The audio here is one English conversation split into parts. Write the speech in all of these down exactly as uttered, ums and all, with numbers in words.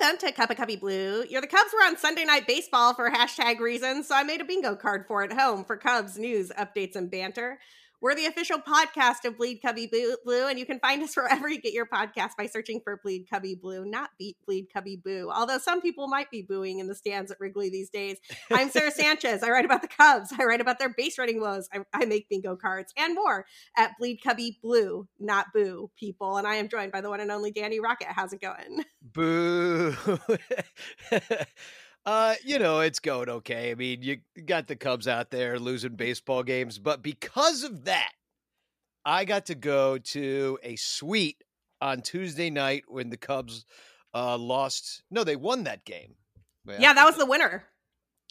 welcome to Cubby Cubby Blue. Your the Cubs were on Sunday Night Baseball for hashtag reasons, so I made a bingo card for at home for Cubs news, updates, and banter. We're the official podcast of Bleed Cubby Blue, and you can find us wherever you get your podcast by searching for Bleed Cubby Blue, not Beat Bleed Cubby Boo. Although some people might be booing in the stands at Wrigley these days. I'm Sarah Sanchez. I write about the Cubs. I write about their base running woes. I, I make bingo cards and more at Bleed Cubby Blue, not Boo, people. And I am joined by the one and only Danny Rocket. How's it going? Boo. Uh, you know, it's going okay. I mean, you got the Cubs out there losing baseball games, but because of that, I got to go to a suite on Tuesday night when the Cubs uh, lost. No, they won that game. Well, yeah, that was the winner.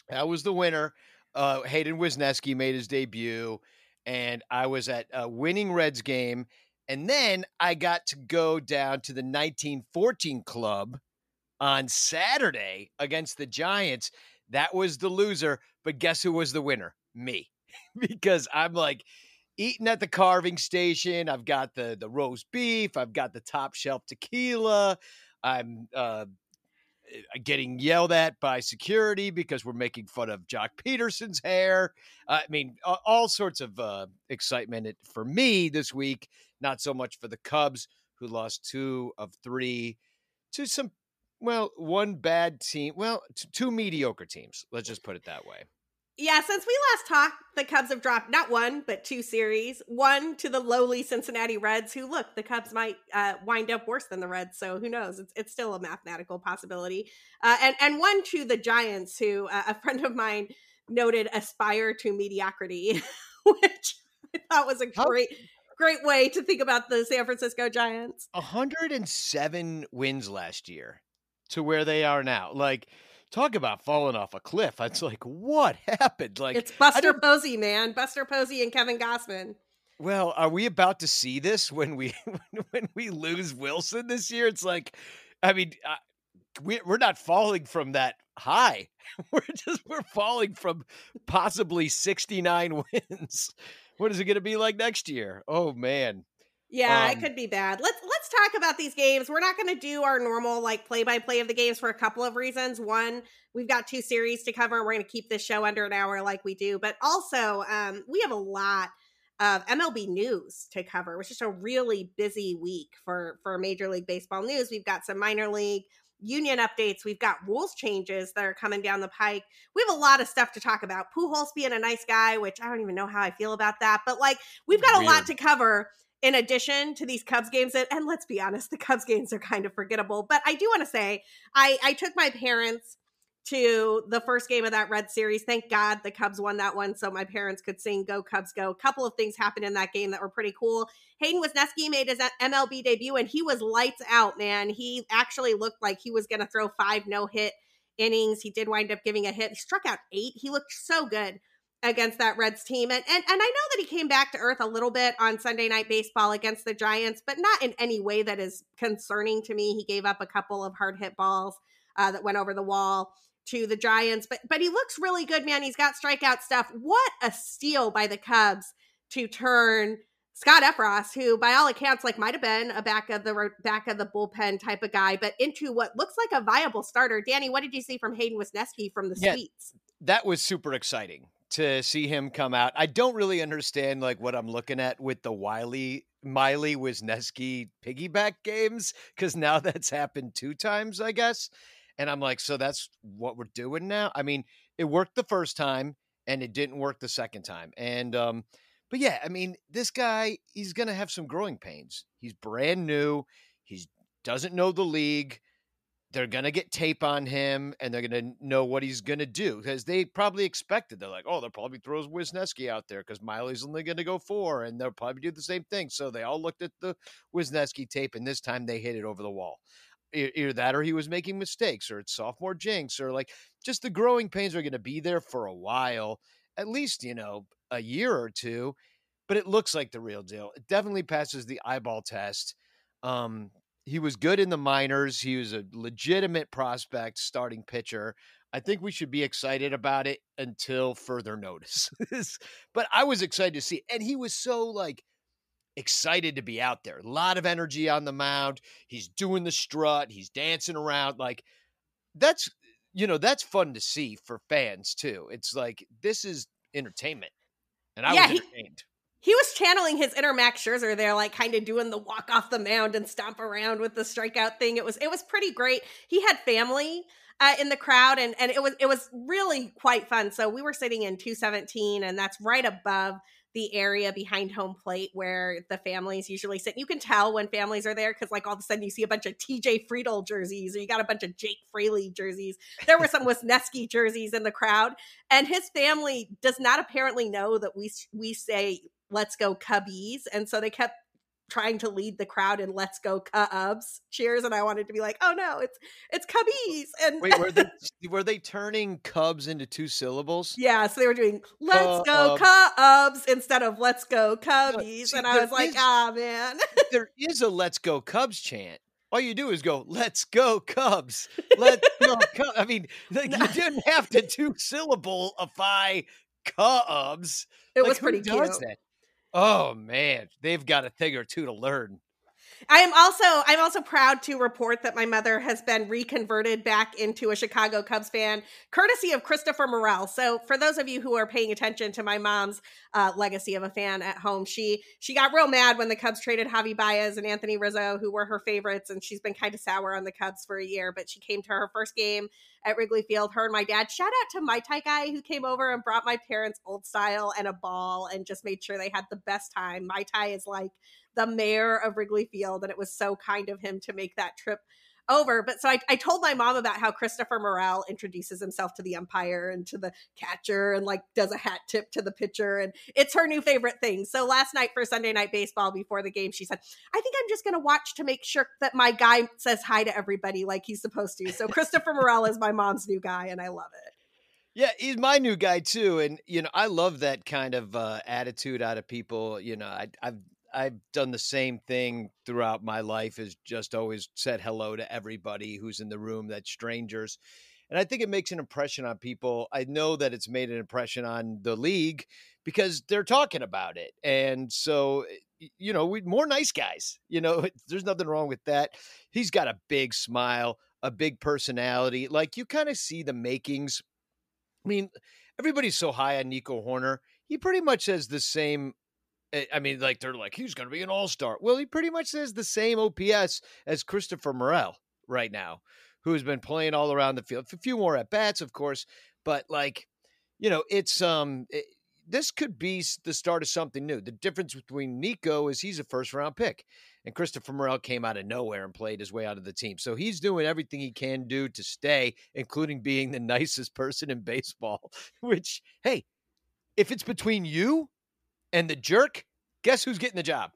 That was the winner. Uh, Hayden Wesneski made his debut, and I was at a winning Reds game, and then I got to go down to the nineteen fourteen club on Saturday against the Giants. That was the loser, but guess who was the winner? Me. Because I'm like eating at the carving station. I've got the the roast beef. I've got the top shelf tequila. I'm uh, getting yelled at by security because we're making fun of Jock Peterson's hair. Uh, I mean, all sorts of uh, excitement for me this week. Not so much for the Cubs, who lost two of three to some Well, one bad team. Well, t- two mediocre teams. Let's just put it that way. Yeah, since we last talked, the Cubs have dropped not one, but two series. One to the lowly Cincinnati Reds, who, look, the Cubs might uh, wind up worse than the Reds, so who knows? It's, it's still a mathematical possibility. Uh, and, and one to the Giants, who uh, a friend of mine noted aspire to mediocrity, which I thought was a great... How- Great way to think about the San Francisco Giants. one hundred seven wins last year to where they are now. Like, talk about falling off a cliff. It's like, what happened? Like, it's Buster Posey, man. Buster Posey and Kevin Gausman. Well, are we about to see this when we when we lose Wilson this year? It's like, I mean, I, we, we're not falling from that high. We're just we're falling from possibly sixty-nine wins. What is it going to be like next year? Oh, man. Yeah, um, it could be bad. Let's let's talk about these games. We're not going to do our normal, like, play-by-play of the games for a couple of reasons. One, we've got two series to cover. We're going to keep this show under an hour like we do. But also, um, we have a lot of M L B news to cover. It was just a really busy week for, for Major League Baseball news. We've got some minor league union updates. We've got rules changes that are coming down the pike. We have a lot of stuff to talk about. Pujols being a nice guy, which I don't even know how I feel about that. But, like, we've got Weird. a lot to cover in addition to these Cubs games. And, and let's be honest, the Cubs games are kind of forgettable. But I do want to say I, I took my parents to the first game of that Red series. Thank God the Cubs won that one so my parents could sing Go Cubs Go. A couple of things happened in that game that were pretty cool. Hayden Wesneski made his M L B debut, and he was lights out, man. He actually looked like he was going to throw five no-hit innings. He did wind up giving a hit. He struck out eight. He looked so good against that Reds team. And, and, and I know that he came back to earth a little bit on Sunday Night Baseball against the Giants, but not in any way that is concerning to me. He gave up a couple of hard-hit balls uh, that went over the wall to the Giants, but but he looks really good, man. He's got strikeout stuff. What a steal by the Cubs to turn Scott Efross, who by all accounts like might have been a back of the back of the bullpen type of guy, but into what looks like a viable starter. Danny, what did you see from Hayden Wesneski from the yeah, suites? That was super exciting to see him come out. I don't really understand like what I'm looking at with the Wiley Miley Wesneski piggyback games, because now that's happened two times, I guess. And I'm like, so that's what we're doing now? I mean, it worked the first time, and it didn't work the second time. And, um, but yeah, I mean, this guy, he's going to have some growing pains. He's brand new. He doesn't know the league. They're going to get tape on him, and they're going to know what he's going to do, because they probably expected. They're like, oh, they'll probably throw Wesneski out there because Miley's only going to go four, and they'll probably do the same thing. So they all looked at the Wesneski tape, and this time they hit it over the wall. Either that or he was making mistakes, or it's sophomore jinx, or like just the growing pains are going to be there for a while, at least, you know, a year or two, but it looks like the real deal. It definitely passes the eyeball test. Um, he was good in the minors. He was a legitimate prospect starting pitcher. I think we should be excited about it until further notice, but I was excited to see it. And he was so like excited to be out there. A lot of energy on the mound. He's doing the strut. He's dancing around. Like, that's, you know, that's fun to see for fans too. It's like, this is entertainment. And I yeah, was entertained. He, he was channeling his inner Max Scherzer there, like kind of doing the walk off the mound and stomp around with the strikeout thing. It was, it was pretty great. He had family Uh, in the crowd, and and it was it was really quite fun. So we were sitting in two seventeen, and that's right above the area behind home plate where the families usually sit. You can tell when families are there because, like, all of a sudden you see a bunch of T J Friedel jerseys, or you got a bunch of Jake Fraley jerseys. There were some Wesneski jerseys in the crowd, and his family does not apparently know that we we say "Let's go Cubbies," and so they kept trying to lead the crowd in "Let's go Cubs" cheers, and I wanted to be like, "Oh no, it's it's Cubbies!" And wait, were they were they turning Cubs into two syllables? Yeah, so they were doing "Let's uh, go uh, Cubs" instead of "Let's go Cubbies," see, and I was like, is, "Ah, man!" There is a "Let's go Cubs" chant. All you do is go, "Let's go Cubs." Let's go Cubs. I mean, like, you didn't have to two syllable-ify Cubs. It like, was pretty who does cute. That? Oh man, they've got a thing or two to learn. I am also I'm also proud to report that my mother has been reconverted back into a Chicago Cubs fan, courtesy of Christopher Morel. So for those of you who are paying attention to my mom's uh, legacy of a fan at home, she she got real mad when the Cubs traded Javi Baez and Anthony Rizzo, who were her favorites, and she's been kind of sour on the Cubs for a year. But she came to her first game at Wrigley Field, her and my dad. Shout out to Mai Tai Guy, who came over and brought my parents old style and a ball and just made sure they had the best time. Mai Tai is like the mayor of Wrigley Field, and it was so kind of him to make that trip over. But so I, I told my mom about how Christopher Morel introduces himself to the umpire and to the catcher and like does a hat tip to the pitcher, and it's her new favorite thing. So last night for Sunday Night Baseball before the game, she said, I think I'm just going to watch to make sure that my guy says hi to everybody like he's supposed to. So Christopher Morel is my mom's new guy, and I love it. Yeah, he's my new guy too. And, you know, I love that kind of uh, attitude out of people. You know, I, I've, I've done the same thing throughout my life, is just always said hello to everybody who's in the room, that's strangers. And I think it makes an impression on people. I know that it's made an impression on the league because they're talking about it. And so, you know, we more nice guys, you know, there's nothing wrong with that. He's got a big smile, a big personality. Like, you kind of see the makings. I mean, everybody's so high on Nico Hoerner. He pretty much has the same, I mean, like, they're like, he's going to be an all-star. Well, he pretty much has the same O P S as Christopher Morel right now, who has been playing all around the field. A few more at-bats, of course, but, like, you know, it's um, it, this could be the start of something new. The difference between Nico is he's a first-round pick, and Christopher Morel came out of nowhere and played his way out of the team. So he's doing everything he can do to stay, including being the nicest person in baseball, which, hey, if it's between you and the jerk, guess who's getting the job?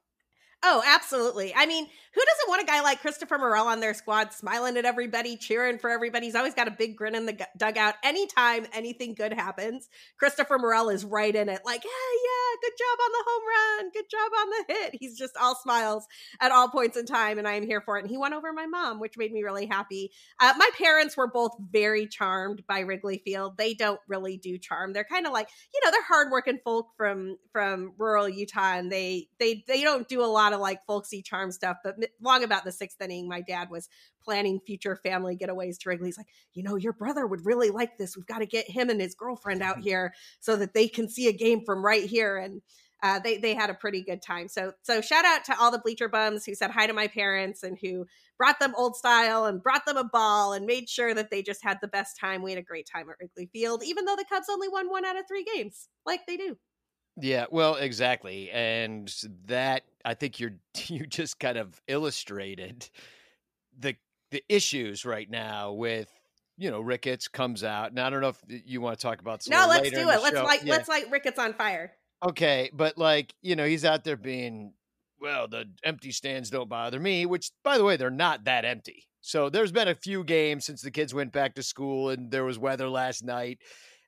Oh, absolutely. I mean, who doesn't want a guy like Christopher Morel on their squad, smiling at everybody, cheering for everybody? He's always got a big grin in the dugout. Anytime anything good happens, Christopher Morel is right in it. Like, yeah, yeah, good job on the home run. Good job on the hit. He's just all smiles at all points in time, and I am here for it. And he won over my mom, which made me really happy. Uh, my parents were both very charmed by Wrigley Field. They don't really do charm. They're kind of like, you know, they're hardworking folk from from rural Utah, and they they they don't do a lot of like folksy charm stuff. But long about the sixth inning, my dad was planning future family getaways to Wrigley. He's like, you know, your brother would really like this. We've got to get him and his girlfriend out here so that they can see a game from right here. And uh, they they had a pretty good time. So so shout out to all the bleacher bums who said hi to my parents and who brought them old style and brought them a ball and made sure that they just had the best time. We had a great time at Wrigley Field, even though the Cubs only won one out of three games, like they do. Yeah, well, exactly. And that, I think you're, you just kind of illustrated the, the issues right now with, you know, Ricketts comes out, and I don't know if you want to talk about this. No, let's do it. Let's light, yeah. let's light Ricketts on fire. Okay. But like, you know, he's out there being, well, the empty stands don't bother me, which, by the way, they're not that empty. So there's been a few games since the kids went back to school, and there was weather last night,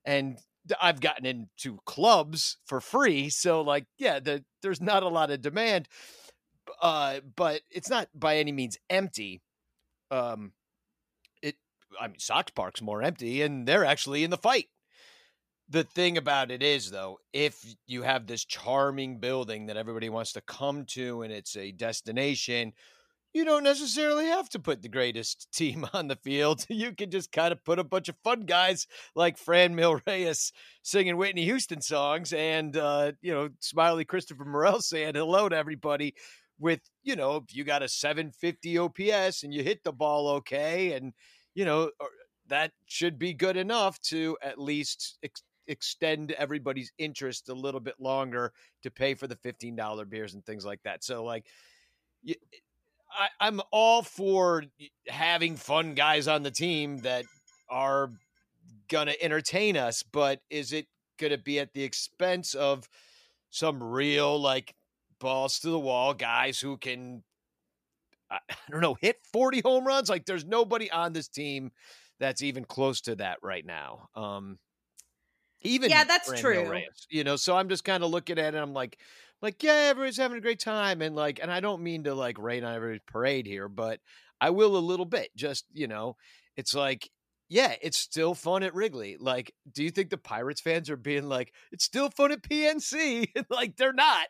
and I've gotten into clubs for free. So like, yeah, the, there's not a lot of demand, uh, but it's not by any means empty. Um, it, I mean, Sox Park's more empty, and they're actually in the fight. The thing about it is, though, if you have this charming building that everybody wants to come to and it's a destination, you don't necessarily have to put the greatest team on the field. You can just kind of put a bunch of fun guys like Franmil Reyes singing Whitney Houston songs and, uh, you know, smiley Christopher Morel saying hello to everybody with, you know, if you got a seven fifty O P S and you hit the ball okay, and, you know, that should be good enough to at least ex- extend everybody's interest a little bit longer to pay for the fifteen dollar beers and things like that. So like you, I, I'm all for having fun guys on the team that are going to entertain us, but is it going to be at the expense of some real like balls to the wall guys who can, I don't know, hit forty home runs? Like there's nobody on this team that's even close to that right now. Um, Even yeah, that's true. Reyes, you know, so I'm just kind of looking at it. And I'm like, like, yeah, everybody's having a great time. And like, and I don't mean to like rain on every parade here, but I will a little bit. Just, you know, it's like, yeah, it's still fun at Wrigley. Like, do you think the Pirates fans are being like, it's still fun at P N C? Like they're not,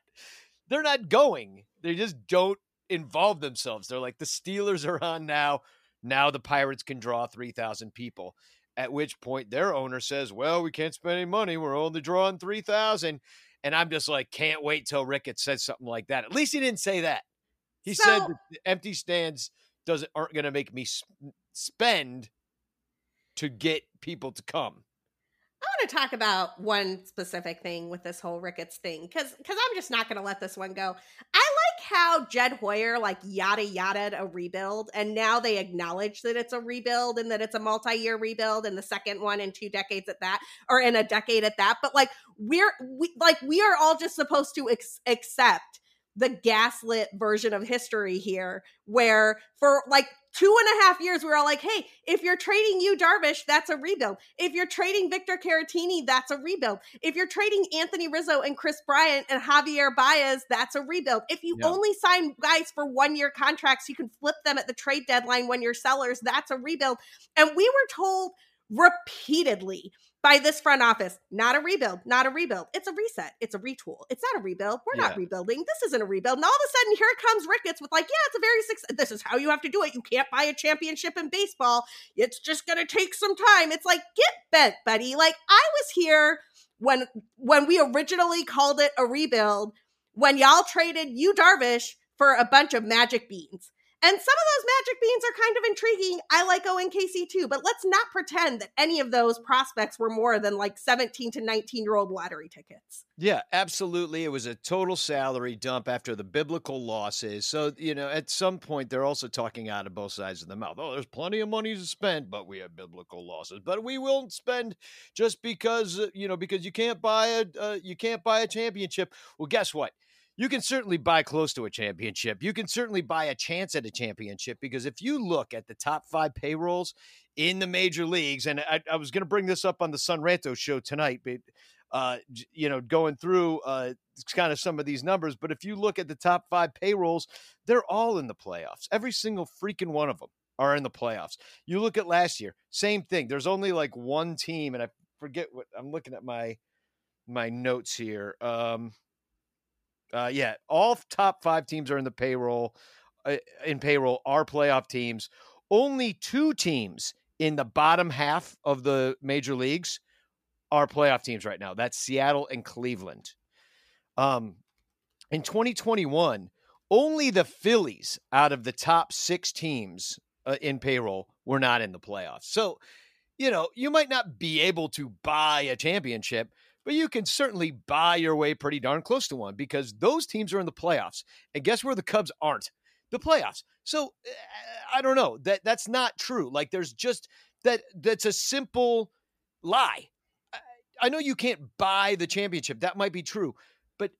they're not going. They just don't involve themselves. They're like, the Steelers are on now. Now the Pirates can draw three thousand people. At which point their owner says, well, we can't spend any money. We're only drawing three thousand. And I'm just like, can't wait till Ricketts says something like that. At least he didn't say that. He so, said the empty stands doesn't aren't going to make me sp- spend to get people to come. I want to talk about one specific thing with this whole Ricketts thing, because because I'm just not going to let this one go. I like how Jed Hoyer like yada yada a rebuild, and now they acknowledge that it's a rebuild and that it's a multi-year rebuild and the second one in two decades at that, or in a decade at that. But like we're we like we are all just supposed to ex- accept the gaslit version of history here, where for like two and a half years, we were all like, hey, if you're trading Yu Darvish, that's a rebuild. If you're trading Victor Caratini, that's a rebuild. If you're trading Anthony Rizzo and Chris Bryant and Javier Baez, that's a rebuild. If you yeah. only sign guys for one-year contracts, you can flip them at the trade deadline when you're sellers, that's a rebuild. And we were told repeatedly by this front office, not a rebuild, not a rebuild. It's a reset. It's a retool. It's not a rebuild. We're yeah. not rebuilding. This isn't a rebuild. And all of a sudden, here comes Ricketts with like, yeah, it's a very success. This is how you have to do it. You can't buy a championship in baseball. It's just going to take some time. It's like, get bent, buddy. Like I was here when, when we originally called it a rebuild, when y'all traded Yu Darvish for a bunch of magic beans. And some of those magic beans are kind of intriguing. I like O N K C too, but let's not pretend that any of those prospects were more than like seventeen to nineteen-year-old lottery tickets. Yeah, absolutely. It was a total salary dump after the biblical losses. So, you know, at some point, they're also talking out of both sides of the mouth. Oh, there's plenty of money to spend, but we have biblical losses. But we will spend just because, you know, because you can't buy a uh, you can't buy a championship. Well, guess what? You can certainly buy close to a championship. You can certainly buy a chance at a championship, because if you look at the top five payrolls in the major leagues, and I, I was going to bring this up on the Sonranto show tonight, but uh, you know, going through uh, kind of some of these numbers, but if you look at the top five payrolls, they're all in the playoffs. Every single freaking one of them are in the playoffs. You look at last year, same thing. There's only like one team, and I forget what I'm looking at my my notes here. Um, Uh, yeah, all top five teams are in the payroll, uh, in payroll, are playoff teams. Only two teams in the bottom half of the major leagues are playoff teams right now. That's Seattle and Cleveland. Um, in twenty twenty-one, only the Phillies out of the top six teams uh, in payroll were not in the playoffs. So, you know, you might not be able to buy a championship, but you can certainly buy your way pretty darn close to one, because those teams are in the playoffs. And guess where the Cubs aren't? The playoffs. So I don't know. That that's not true. Like there's just that that's a simple lie. I, I know you can't buy the championship. That might be true. But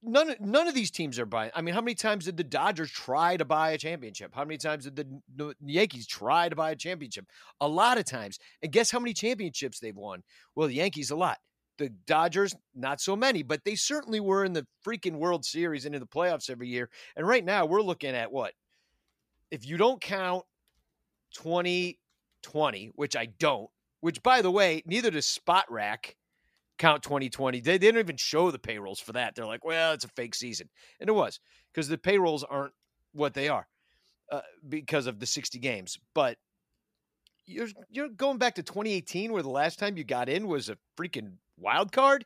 none none of these teams are buying. I mean, how many times did the Dodgers try to buy a championship? How many times did the, the Yankees try to buy a championship? A lot of times. And guess how many championships they've won? Well, the Yankees a lot. The Dodgers, not so many, but they certainly were in the freaking World Series and in the playoffs every year. And right now we're looking at what? If you don't count twenty twenty, which I don't, which by the way, neither does Spot Rack, count twenty twenty. They, they don't even show the payrolls for that. They're like, well, it's a fake season. And it was, because the payrolls aren't what they are uh, because of the sixty games. But you're, you're going back to twenty eighteen, where the last time you got in was a freaking wild card.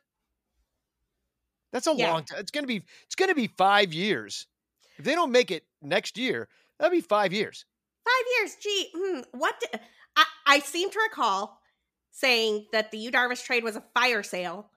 That's a yeah. long time. It's going to be, it's going to be five years. If they don't make it next year, that'll be five years. Five years. Gee, hmm, what? Do, I, I seem to recall saying that the Yu Darvish trade was a fire sale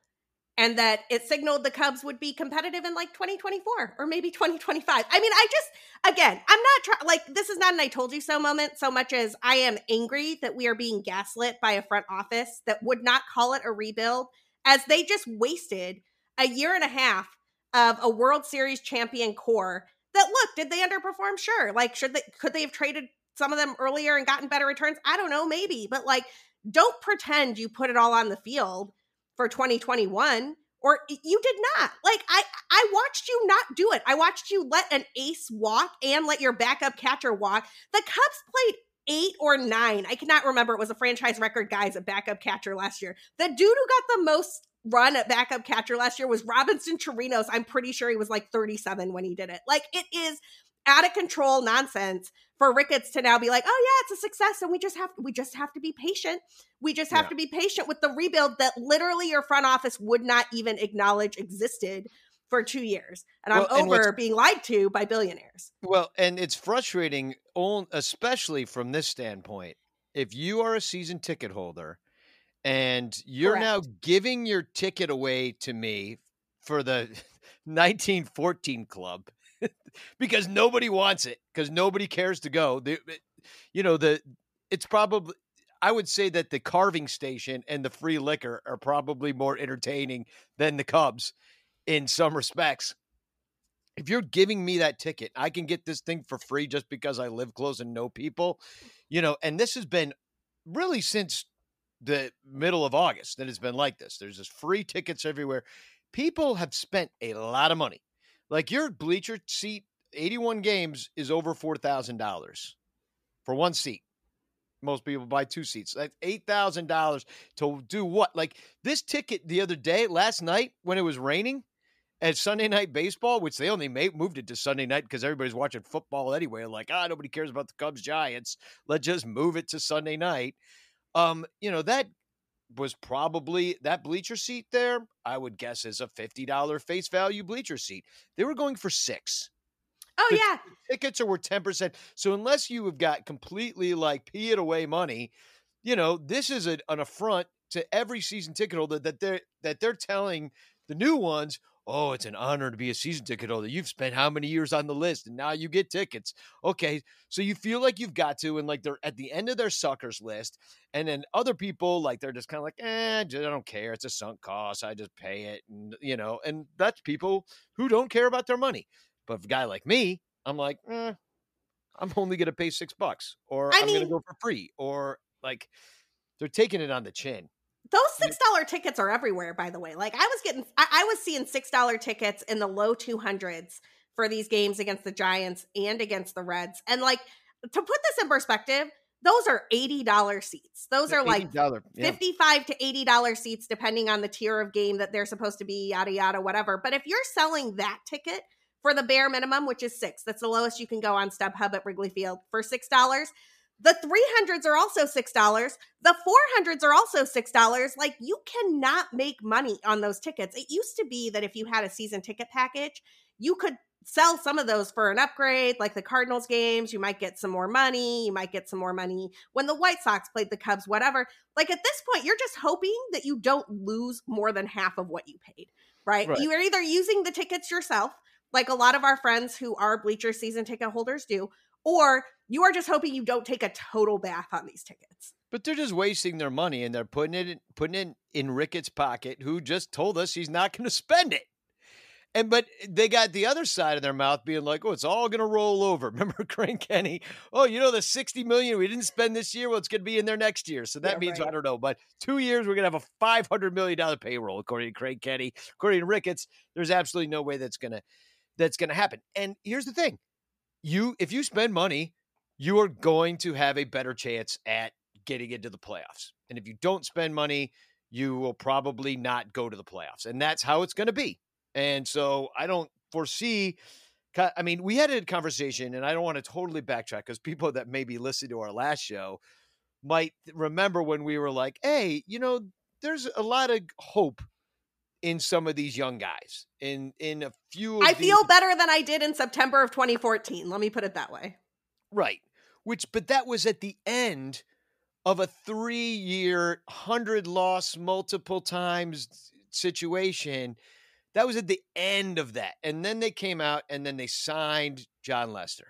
and that it signaled the Cubs would be competitive in like twenty twenty-four or maybe twenty twenty-five. I mean, I just, again, I'm not trying, like, this is not an I told you so moment so much as I am angry that we are being gaslit by a front office that would not call it a rebuild, as they just wasted a year and a half of a World Series champion core that, look, did they underperform? Sure. Like, should they, could they have traded some of them earlier and gotten better returns? I don't know, maybe, but like, don't pretend you put it all on the field for twenty twenty-one, or you did not. Like, I, I watched you not do it. I watched you let an ace walk and let your backup catcher walk. The Cubs played eight or nine. I cannot remember. It was a franchise record, guys, a backup catcher last year. The dude who got the most run at backup catcher last year was Robinson Chirinos. I'm pretty sure he was like thirty-seven when he did it. Like, it is out of control nonsense for Ricketts to now be like, oh yeah, it's a success, and we just have we just have to be patient. We just have yeah. to be patient with the rebuild that literally your front office would not even acknowledge existed for two years. And well, I'm over and being lied to by billionaires. Well, and it's frustrating, especially from this standpoint. If you are a season ticket holder, and you're Correct. now giving your ticket away to me for the nineteen fourteen club because nobody wants it, because nobody cares to go. The, you know, the it's probably, I would say that the carving station and the free liquor are probably more entertaining than the Cubs in some respects. If you're giving me that ticket, I can get this thing for free just because I live close and know people, you know, and this has been really since the middle of August that it's been like this. There's just free tickets everywhere. People have spent a lot of money. Like, your bleacher seat, eighty-one games, is over four thousand dollars for one seat. Most people buy two seats. That's eight thousand dollars to do what? Like, this ticket the other day, last night, when it was raining at Sunday Night Baseball, which they only made, moved it to Sunday night because everybody's watching football anyway. Like, ah, nobody cares about the Cubs Giants. Let's just move it to Sunday night. Um, you know, that was probably that bleacher seat there, I would guess, is a fifty dollars face value bleacher seat. They were going for six. Oh, the yeah. Tickets are worth ten percent. So unless you have got completely like pee it away money, you know, this is a, an affront to every season ticket holder that they're, that they're telling the new ones, oh, it's an honor to be a season ticket holder. You've spent how many years on the list and now you get tickets. Okay. So you feel like you've got to, and like they're at the end of their suckers list. And then other people, like, they're just kind of like, eh, I don't care. It's a sunk cost. I just pay it. And, you know, and that's people who don't care about their money. But a guy like me, I'm like, eh, I'm only going to pay six bucks or I I'm going to go for free, or like they're taking it on the chin. Those six dollar tickets are everywhere, by the way. Like, I was getting, I, I was seeing six dollar tickets in the low two hundreds for these games against the Giants and against the Reds. And like, to put this in perspective, those are eighty dollar seats. Those are like fifty five yeah. to eighty dollar seats, depending on the tier of game that they're supposed to be, yada yada, whatever. But if you're selling that ticket for the bare minimum, which is six, that's the lowest you can go on StubHub at Wrigley Field for six dollars. The three hundreds are also six dollars. The four hundreds are also six dollars. Like, you cannot make money on those tickets. It used to be that if you had a season ticket package, you could sell some of those for an upgrade, like the Cardinals games. You might get some more money. You might get some more money when the White Sox played the Cubs, whatever. Like, at this point, you're just hoping that you don't lose more than half of what you paid, right? Right. You are either using the tickets yourself, like a lot of our friends who are bleacher season ticket holders do, or you are just hoping you don't take a total bath on these tickets. But they're just wasting their money, and they're putting it in, putting it in Ricketts' pocket, who just told us he's not going to spend it. And but they got the other side of their mouth being like, oh, it's all going to roll over. Remember Crane Kenney? Oh, you know, the sixty million dollars we didn't spend this year? Well, it's going to be in there next year. So that yeah, means, right. I don't know, but two years we're going to have a five hundred million dollars payroll, according to Crane Kenney. According to Ricketts, there's absolutely no way that's going to that's going to happen. And here's the thing. You, if you spend money, you are going to have a better chance at getting into the playoffs. And if you don't spend money, you will probably not go to the playoffs. And that's how it's going to be. And so I don't foresee – I mean, we had a conversation, and I don't want to totally backtrack because people that maybe listened to our last show might remember when we were like, hey, you know, there's a lot of hope in some of these young guys. In in a few of I these- feel better than I did in September of twenty fourteen. Let me put it that way. Right. Which, but that was at the end of a three-year, one hundred loss multiple times situation. That was at the end of that. And then they came out and then they signed John Lester.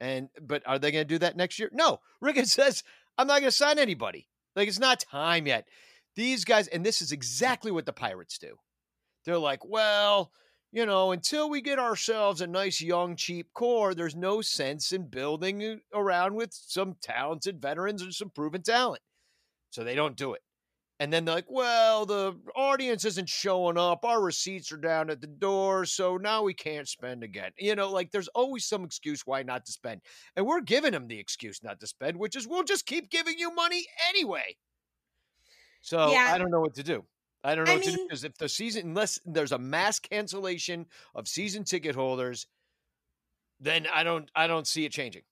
And but are they going to do that next year? No. Ricketts says, I'm not going to sign anybody. Like, it's not time yet. These guys, and this is exactly what the Pirates do. They're like, well, you know, until we get ourselves a nice, young, cheap core, there's no sense in building around with some talented veterans and some proven talent. So they don't do it. And then they're like, well, the audience isn't showing up. Our receipts are down at the door. So now we can't spend again. You know, like there's always some excuse why not to spend. And we're giving them the excuse not to spend, which is we'll just keep giving you money anyway. So yeah. I don't know what to do. I don't know I what mean, to do because if the season, unless there's a mass cancellation of season ticket holders, then I don't, I don't see it changing.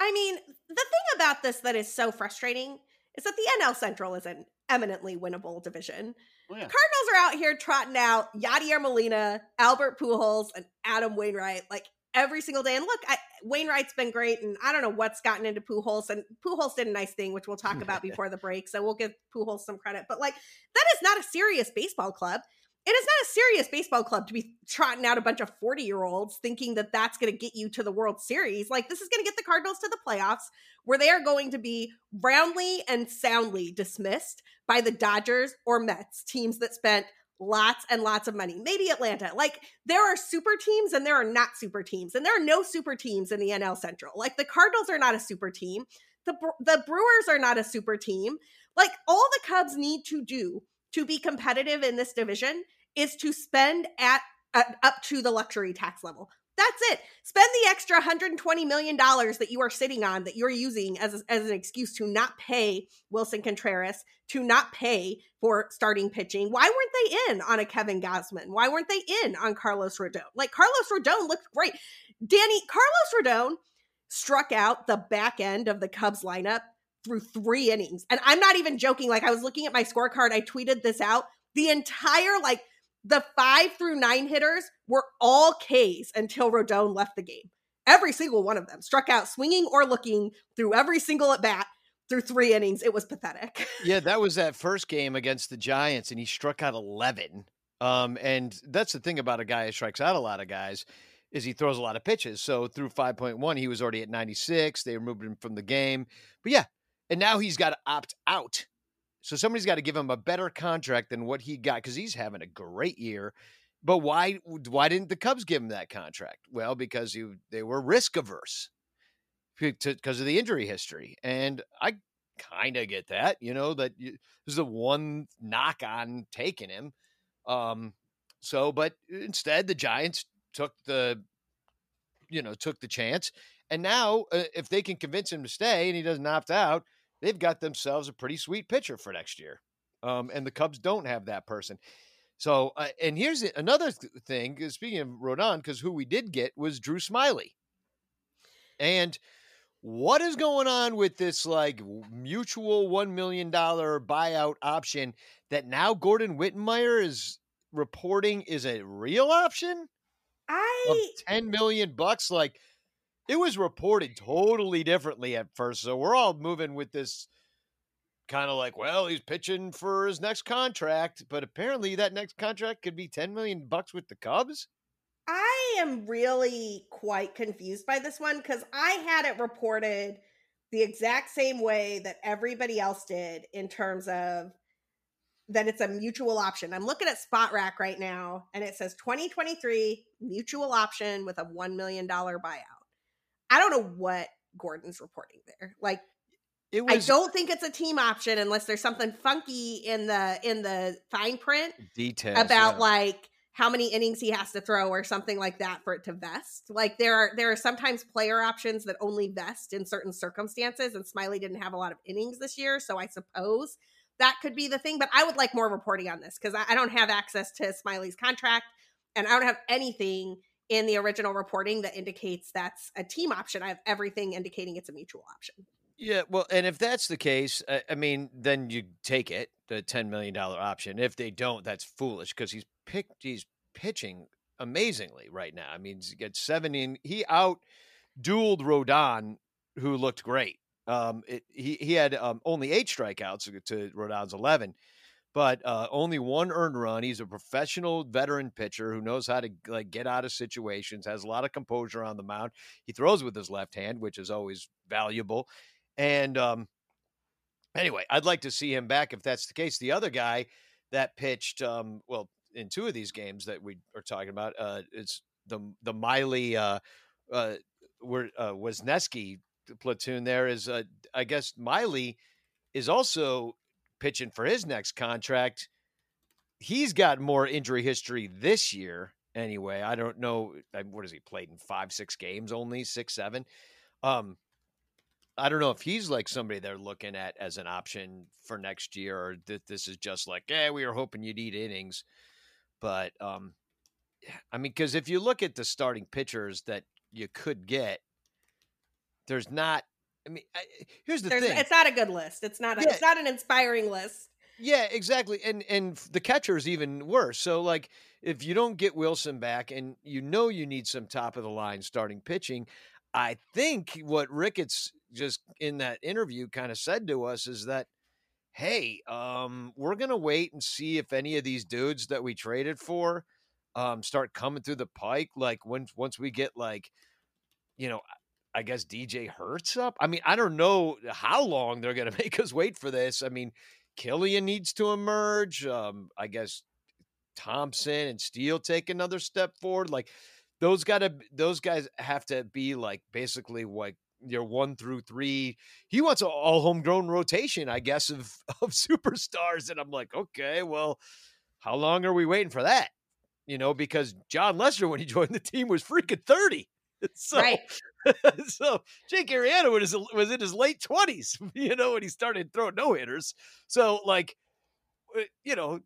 I mean, the thing about this that is so frustrating is that the N L Central is an eminently winnable division. Oh, yeah. The Cardinals are out here trotting out Yadier Molina, Albert Pujols, and Adam Wainwright like every single day. And look, I, Wainwright's been great, and I don't know what's gotten into Pujols. And Pujols did a nice thing, which we'll talk about before the break, so we'll give Pujols some credit. But like, that is not a serious baseball club. It is not a serious baseball club to be trotting out a bunch of forty-year-olds thinking that that's going to get you to the World Series. Like, this is going to get the Cardinals to the playoffs, where they are going to be roundly and soundly dismissed by the Dodgers or Mets, teams that spent lots and lots of money. Maybe Atlanta. Like, there are super teams and there are not super teams. And there are no super teams in the N L Central. Like, the Cardinals are not a super team. The, the Brewers are not a super team. Like, all the Cubs need to do to be competitive in this division is to spend at, at up to the luxury tax level. That's it. Spend the extra one hundred twenty million dollars that you are sitting on, that you're using as, as an excuse to not pay Wilson Contreras, to not pay for starting pitching. Why weren't they in on a Kevin Gausman? Why weren't they in on Carlos Rodon? Like, Carlos Rodon looked great. Danny, Carlos Rodon struck out the back end of the Cubs lineup through three innings. And I'm not even joking. Like, I was looking at my scorecard. I tweeted this out. The entire, like, the five through nine hitters were all K's until Rodon left the game. Every single one of them struck out swinging or looking through every single at bat through three innings. It was pathetic. Yeah, that was that first game against the Giants, and he struck out eleven. Um, and that's the thing about a guy who strikes out a lot of guys is he throws a lot of pitches. So through five point one, he was already at ninety-six. They removed him from the game. But yeah, and now he's got to opt out. So somebody's got to give him a better contract than what he got because he's having a great year. But why why didn't the Cubs give him that contract? Well, because he, they were risk averse because of the injury history. And I kind of get that, you know, that you, this is the one knock on taking him. Um, so but instead, the Giants took the, you know, took the chance. And now uh, if they can convince him to stay and he doesn't opt out, they've got themselves a pretty sweet pitcher for next year. Um, and the Cubs don't have that person. So, uh, and here's another th- thing, speaking of Rodon, because who we did get was Drew Smyly. And what is going on with this like mutual one million dollars buyout option that now Gordon Whittemire is reporting is a real option? I of ten million bucks. Like, it was reported totally differently at first. So we're all moving with this kind of like, well, he's pitching for his next contract, but apparently that next contract could be ten million bucks with the Cubs. I am really quite confused by this one because I had it reported the exact same way that everybody else did in terms of that it's a mutual option. I'm looking at SpotRac right now and it says twenty twenty-three mutual option with a one million dollars buyout. I don't know what Gordon's reporting there. Like, it was, I don't think it's a team option unless there's something funky in the in the fine print details about yeah. like how many innings he has to throw or something like that for it to vest. Like, there are there are sometimes player options that only vest in certain circumstances, and Smyly didn't have a lot of innings this year, so I suppose that could be the thing. But I would like more reporting on this because I, I don't have access to Smiley's contract, and I don't have anything in the original reporting that indicates that's a team option. I have everything indicating it's a mutual option. Yeah, well, and if that's the case, I, I mean, then you take it, the ten million dollars option. If they don't, that's foolish because he's picked, he's pitching amazingly right now. I mean, he's got seventeen. He out-dueled Rodon, who looked great. Um, it, he, he had um, only eight strikeouts to Rodon's eleven, but uh, only one earned run. He's a professional veteran pitcher who knows how to like get out of situations, has a lot of composure on the mound. He throws with his left hand, which is always valuable. And um, anyway, I'd like to see him back if that's the case. The other guy that pitched, um, well, in two of these games that we are talking about, uh, it's the the Miley uh, uh, where uh, Wesneski platoon. There is, uh, I guess, Miley is also pitching for his next contract. He's got more injury history this year, anyway. I don't know what has he played in five, six games only, six, seven. Um, I don't know if he's like somebody they're looking at as an option for next year, or that this is just like, yeah, hey, we were hoping you'd eat innings. But um, I mean, because if you look at the starting pitchers that you could get, there's not. I mean, I, here's the there's, thing: it's not a good list. It's not. A, yeah. It's not an inspiring list. Yeah, exactly. And and the catcher is even worse. So like, if you don't get Wilson back, and you know you need some top of the line starting pitching, I think what Ricketts just in that interview kind of said to us is that, hey, um, we're going to wait and see if any of these dudes that we traded for um, start coming through the pike. Like when, once we get like, you know, I guess D J Hertz up. I mean, I don't know how long they're going to make us wait for this. I mean, Killian needs to emerge. Um, I guess Thompson and Steele take another step forward. Like those gotta, those guys have to be like basically what, your one through three. He wants a all homegrown rotation, I guess, of, of superstars. And I'm like, okay, well, how long are we waiting for that? You know, because John Lester, when he joined the team, was freaking thirty. So, right. So Jake Arrieta was, was in his late twenties, you know, when he started throwing no hitters. So like, you know,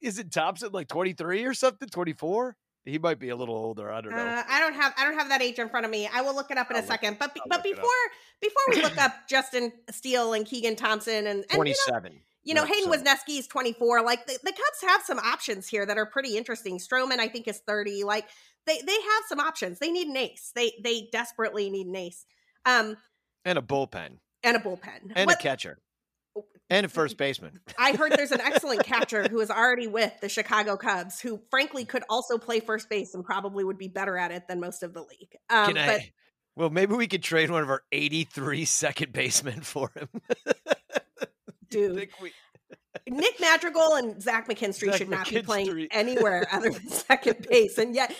isn't Thompson like twenty-three or something? twenty-four? He might be a little older. I don't know. Uh, I don't have I don't have that age in front of me. I will look it up in I'll a second. Look, but be, but before before we look up Justin Steele and Keegan Thompson and, and twenty-seven. You know, you know Hayden Wesneski is twenty-four. Like the, the Cubs have some options here that are pretty interesting. Stroman, I think, is thirty. Like they they have some options. They need an ace. They they desperately need an ace. Um, and a bullpen. And a bullpen. And what, a catcher. And a first baseman. I heard there's an excellent catcher who is already with the Chicago Cubs, who frankly could also play first base and probably would be better at it than most of the league. Um, Can I, but, well, maybe we could trade one of our eighty-three second basemen for him. Dude, we... Nick Madrigal and Zach McKinstry Zach should not McKinstry. be playing anywhere other than second base. And yet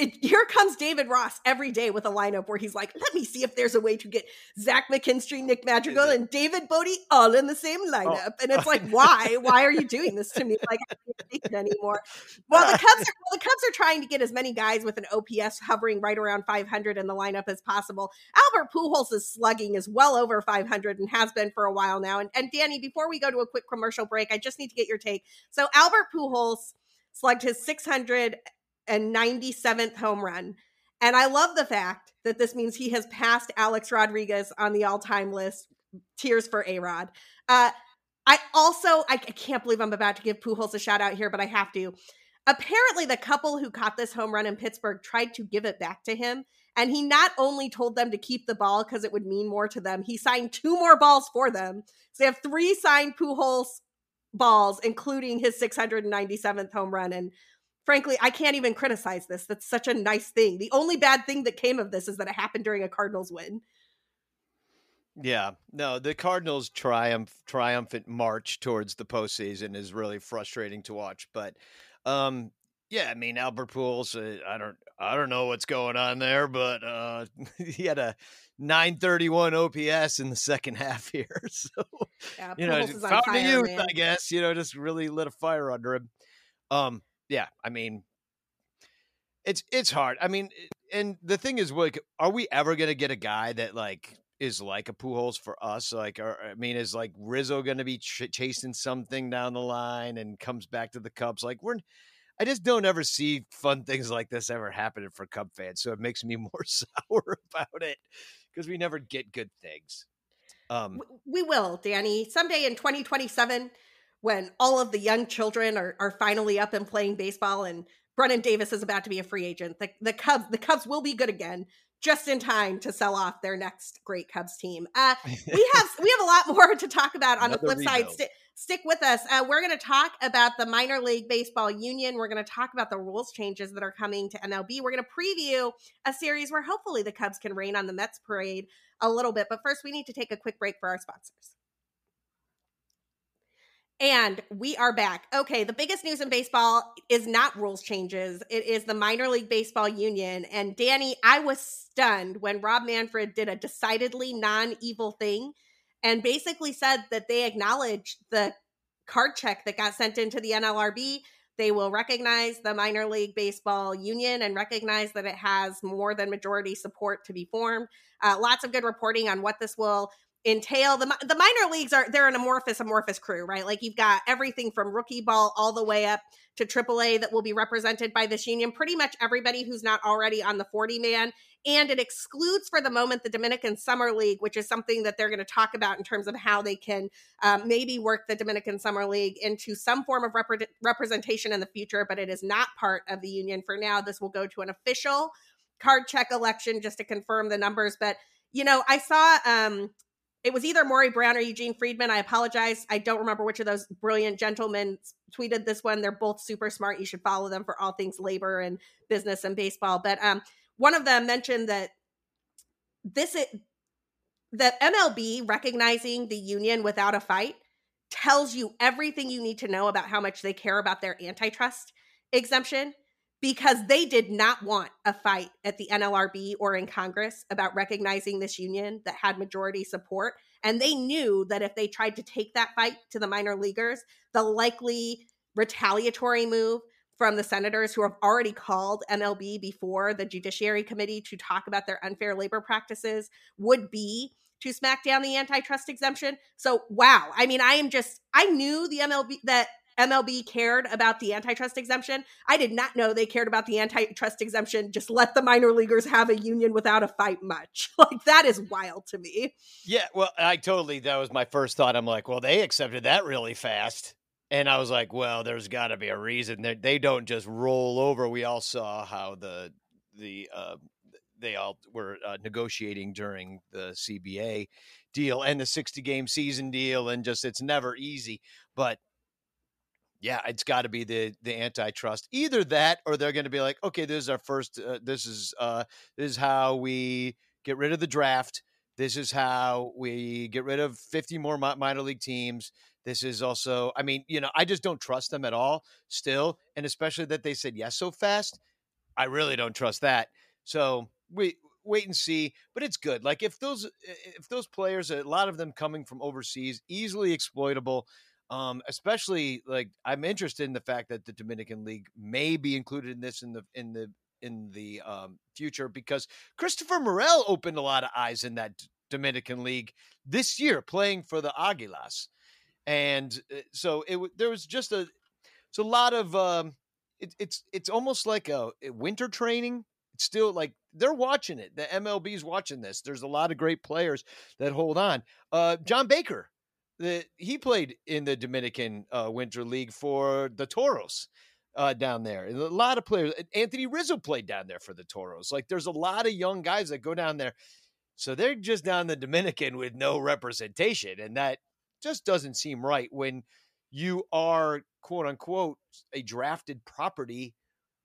it, here comes David Ross every day with a lineup where he's like, let me see if there's a way to get Zach McKinstry, Nick Madrigal, and David Bodie all in the same lineup. Oh. And it's like, why? Why are you doing this to me? Like, I can't take it anymore. Well, the Cubs are, well, the Cubs are trying to get as many guys with an O P S hovering right around five hundred in the lineup as possible. Albert Pujols' slugging is well over five hundred and has been for a while now. And, and Danny, before we go to a quick commercial break, Break. I just need to get your take. So Albert Pujols slugged his six hundred ninety-seventh home run. And I love the fact that this means he has passed Alex Rodriguez on the all-time list. Tears for A-Rod. Uh, I also, I, I can't believe I'm about to give Pujols a shout out here, but I have to. Apparently the couple who caught this home run in Pittsburgh tried to give it back to him. And he not only told them to keep the ball because it would mean more to them, he signed two more balls for them. So they have three signed Pujols balls, including his six hundred ninety-seventh home run. And frankly, I can't even criticize this. That's such a nice thing. The only bad thing that came of this is that it happened during a Cardinals win. Yeah, no, the Cardinals triumph, triumphant march towards the postseason is really frustrating to watch. But um, yeah, I mean, Albert Pujols, uh, I don't, I don't know what's going on there, but uh, he had a nine thirty-one O P S in the second half here. So, yeah, you know, found the youth, man. I guess, you know, just really lit a fire under him. Um, yeah, I mean, it's, it's hard. I mean, and the thing is, like, are we ever going to get a guy that like is like a Pujols for us. Like, or, I mean, is like Rizzo going to be ch- chasing something down the line and comes back to the Cubs? Like, we're, I just don't ever see fun things like this ever happening for Cub fans. So it makes me more sour about it because we never get good things. Um, we will, Danny, someday in twenty twenty-seven, when all of the young children are, are finally up and playing baseball and Brennan Davis is about to be a free agent. The, the Cubs, the Cubs will be good again, just in time to sell off their next great Cubs team. Uh, we have we have a lot more to talk about on Another the flip rebuild. side. St- stick with us. Uh, we're going to talk about the Minor League Baseball Union. We're going to talk about the rules changes that are coming to M L B. We're going to preview a series where hopefully the Cubs can rain on the Mets parade a little bit. But first, we need to take a quick break for our sponsors. And we are back. Okay, the biggest news in baseball is not rules changes. It is the Minor League Baseball Union. And Danny, I was stunned when Rob Manfred did a decidedly non-evil thing and basically said that they acknowledge the card check that got sent into the N L R B. They will recognize the Minor League Baseball Union and recognize that it has more than majority support to be formed. Uh, lots of good reporting on what this will entail. The the minor leagues are, they're an amorphous, amorphous crew, right? Like you've got everything from rookie ball all the way up to triple A that will be represented by this union, pretty much everybody who's not already on the forty man. And it excludes for the moment the Dominican Summer League, which is something that they're going to talk about in terms of how they can um, maybe work the Dominican Summer League into some form of rep- representation in the future, but it is not part of the union for now. This will go to an official card check election just to confirm the numbers. But, you know, I saw, um, it was either Maury Brown or Eugene Friedman. I apologize. I don't remember which of those brilliant gentlemen tweeted this one. They're both super smart. You should follow them for all things labor and business and baseball. But um, one of them mentioned that this, is, the M L B recognizing the union without a fight tells you everything you need to know about how much they care about their antitrust exemption, because they did not want a fight at the N L R B or in Congress about recognizing this union that had majority support. And they knew that if they tried to take that fight to the minor leaguers, the likely retaliatory move from the senators who have already called M L B before the Judiciary Committee to talk about their unfair labor practices would be to smack down the antitrust exemption. So, wow. I mean, I am just, I knew the M L B that M L B cared about the antitrust exemption. I did not know they cared about the antitrust exemption. Just let the minor leaguers have a union without a fight much. Like, that is wild to me. Yeah, well, I totally, that was my first thought. I'm like, well, they accepted that really fast. And I was like, well, there's got to be a reason that they don't just roll over. We all saw how the, the, uh, they all were uh, negotiating during the C B A deal and the sixty game season deal. And just, it's never easy, but yeah, it's got to be the the antitrust. Either that, or they're going to be like, okay, this is our first. Uh, this is uh, this is how we get rid of the draft. This is how we get rid of fifty more minor league teams. This is also, I mean, you know, I just don't trust them at all still, and especially that they said yes so fast. I really don't trust that. So we wait and see. But it's good. Like if those if those players, a lot of them coming from overseas, easily exploitable. Um, especially like I'm interested in the fact that the Dominican League may be included in this in the in the in the um, future, because Christopher Morel opened a lot of eyes in that D- Dominican League this year playing for the Águilas, and so it there was just a it's a lot of um, it, it's it's almost like a, a winter training. It's still like they're watching it. The M L B's watching this. There's a lot of great players that hold on. Uh, John Baker. The, he played in the Dominican uh, Winter League for the Toros uh, down there. And a lot of players, Anthony Rizzo played down there for the Toros. Like there's a lot of young guys that go down there. So they're just down the Dominican with no representation. And that just doesn't seem right when you are, quote unquote, a drafted property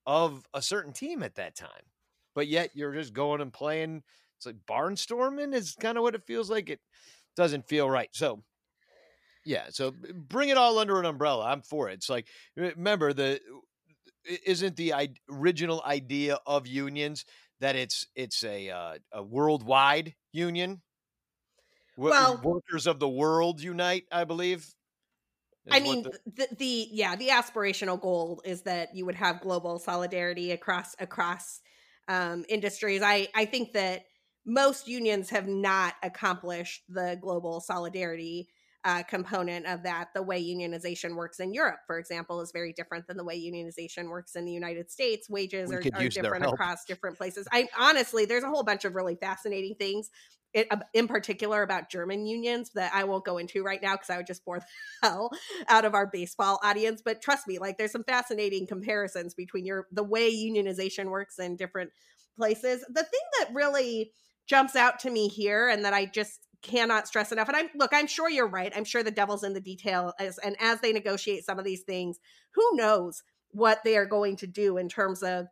of a certain team at that time. But yet you're just going and playing. It's like barnstorming is kind of what it feels like. It doesn't feel right. So yeah, so bring it all under an umbrella. I'm for it. It's like, remember, the isn't the I- original idea of unions that it's it's a uh, a worldwide union? Well, workers of the world unite, I believe. I mean, the-, the the yeah, the aspirational goal is that you would have global solidarity across across um, industries. I I think that most unions have not accomplished the global solidarity uh, component of that. The way unionization works in Europe, for example, is very different than the way unionization works in the United States. Wages are, are different across different places. I honestly, there's a whole bunch of really fascinating things It, in particular about German unions that I won't go into right now because I would just bore the hell out of our baseball audience. But trust me, like there's some fascinating comparisons between your the way unionization works in different places. The thing that really jumps out to me here and that I just cannot stress enough, and I'm look, I'm sure you're right. I'm sure the devil's in the detail as, and as they negotiate some of these things, who knows what they are going to do in terms of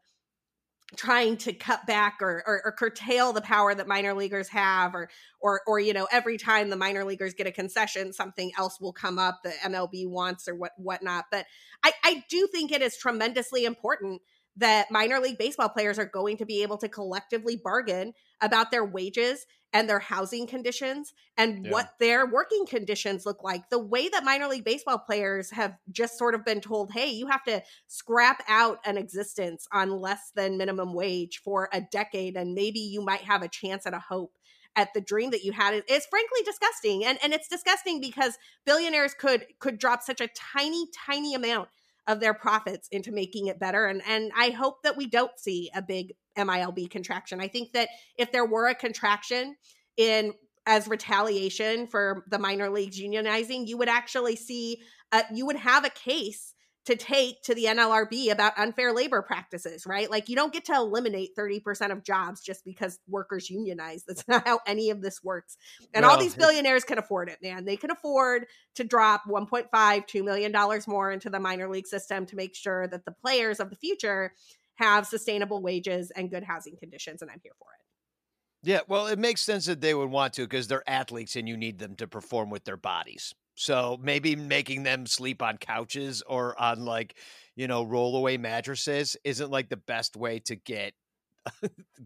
trying to cut back or, or or curtail the power that minor leaguers have, or or or you know, every time the minor leaguers get a concession, something else will come up that M L B wants or what whatnot. But I, I do think it is tremendously important that minor league baseball players are going to be able to collectively bargain about their wages and their housing conditions and yeah. what their working conditions look like. The way that minor league baseball players have just sort of been told, hey, you have to scrap out an existence on less than minimum wage for a decade, and maybe you might have a chance at a hope at the dream that you had, is, is frankly disgusting. And and it's disgusting because billionaires could could drop such a tiny, tiny amount of their profits into making it better. And and I hope that we don't see a big M I L B contraction. I think that if there were a contraction in as retaliation for the minor leagues unionizing, you would actually see, uh, you would have a case to take to the N L R B about unfair labor practices, right? Like you don't get to eliminate thirty percent of jobs just because workers unionize. That's not how any of this works. And well, all these billionaires can afford it, man. They can afford to drop one point five, two million dollars more into the minor league system to make sure that the players of the future have sustainable wages and good housing conditions. And I'm here for it. Yeah. Well, it makes sense that they would want to, because they're athletes and you need them to perform with their bodies. So maybe making them sleep on couches or on like, you know, rollaway mattresses isn't like the best way to get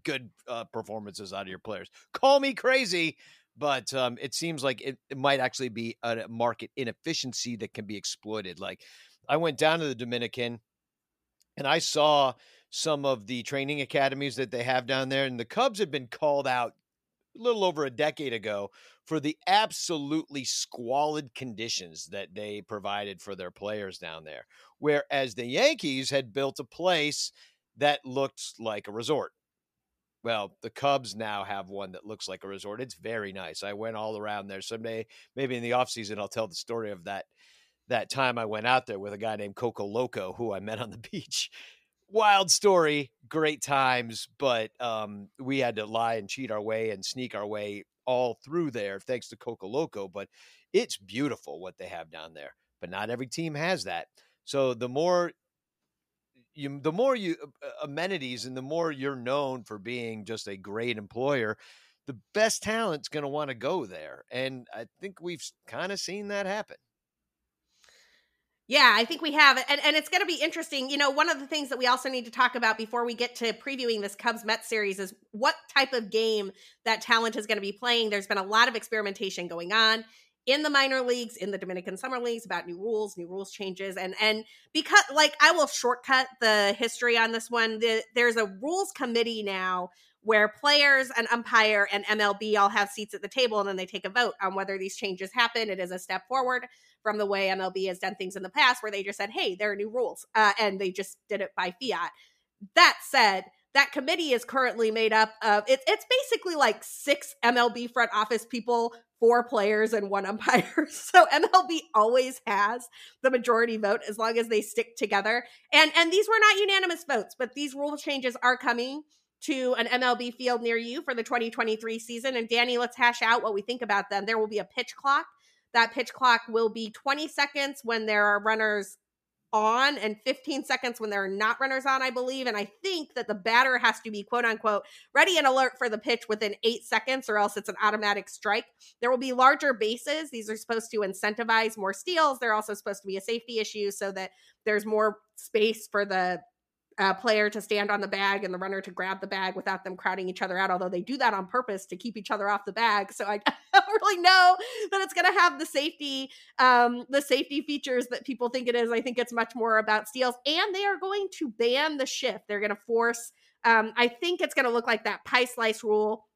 good uh, performances out of your players. Call me crazy, but um, it seems like it, it might actually be a market inefficiency that can be exploited. Like I went down to the Dominican and I saw some of the training academies that they have down there, and the Cubs had been called out a little over a decade ago for the absolutely squalid conditions that they provided for their players down there. Whereas the Yankees had built a place that looked like a resort. Well, the Cubs now have one that looks like a resort. It's very nice. I went all around there someday, maybe in the off season, I'll tell the story of that, that time I went out there with a guy named Coco Loco, who I met on the beach. Wild story, great times, but um, we had to lie and cheat our way and sneak our way all through there thanks to Coco Loco. But it's beautiful what they have down there, but not every team has that. So the more you, the more you uh, amenities and the more you're known for being just a great employer, the best talent's going to want to go there. And I think we've kind of seen that happen. Yeah, I think we have. And, and it's going to be interesting. You know, one of the things that we also need to talk about before we get to previewing this Cubs-Mets series is what type of game that talent is going to be playing. There's been a lot of experimentation going on in the minor leagues, in the Dominican Summer Leagues, about new rules, new rules changes. And and because, like, I will shortcut the history on this one. The, there's a rules committee now where players, an umpire, and M L B all have seats at the table, and then they take a vote on whether these changes happen. It is a step forward from the way M L B has done things in the past, where they just said, hey, there are new rules, uh, and they just did it by fiat. That said, that committee is currently made up of, it, it's basically like six M L B front office people, four players, and one umpire. So M L B always has the majority vote as long as they stick together. And, and these were not unanimous votes, but these rule changes are coming to an M L B field near you for the twenty twenty-three season. And Danny, let's hash out what we think about them. There will be a pitch clock. That pitch clock will be twenty seconds when there are runners on and fifteen seconds when there are not runners on, I believe. And I think that the batter has to be, quote unquote, ready and alert for the pitch within eight seconds or else it's an automatic strike. There will be larger bases. These are supposed to incentivize more steals. They're also supposed to be a safety issue so that there's more space for the Uh, player to stand on the bag and the runner to grab the bag without them crowding each other out, although they do that on purpose to keep each other off the bag. So I don't really know that it's going to have the safety um, the safety features that people think it is. I think it's much more about steals, and they are going to ban the shift. They're going to force, um, I think it's going to look like that pie slice rule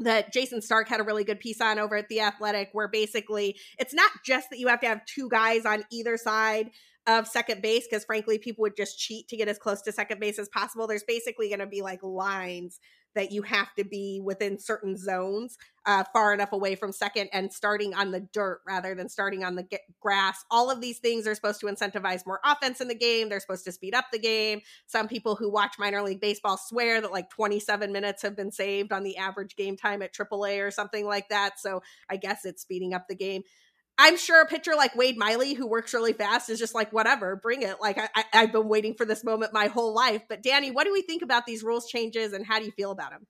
that Jason Stark had a really good piece on over at The Athletic, where basically it's not just that you have to have two guys on either side of second base, because frankly, people would just cheat to get as close to second base as possible. There's basically going to be like lines that you have to be within certain zones, uh, far enough away from second and starting on the dirt rather than starting on the get- grass. All of these things are supposed to incentivize more offense in the game. They're supposed to speed up the game. Some people who watch minor league baseball swear that like twenty-seven minutes have been saved on the average game time at triple A or something like that. So I guess it's speeding up the game. I'm sure a pitcher like Wade Miley, who works really fast, is just like, whatever, bring it. Like, I, I, I've been waiting for this moment my whole life. But, Danny, what do we think about these rules changes, and how do you feel about them?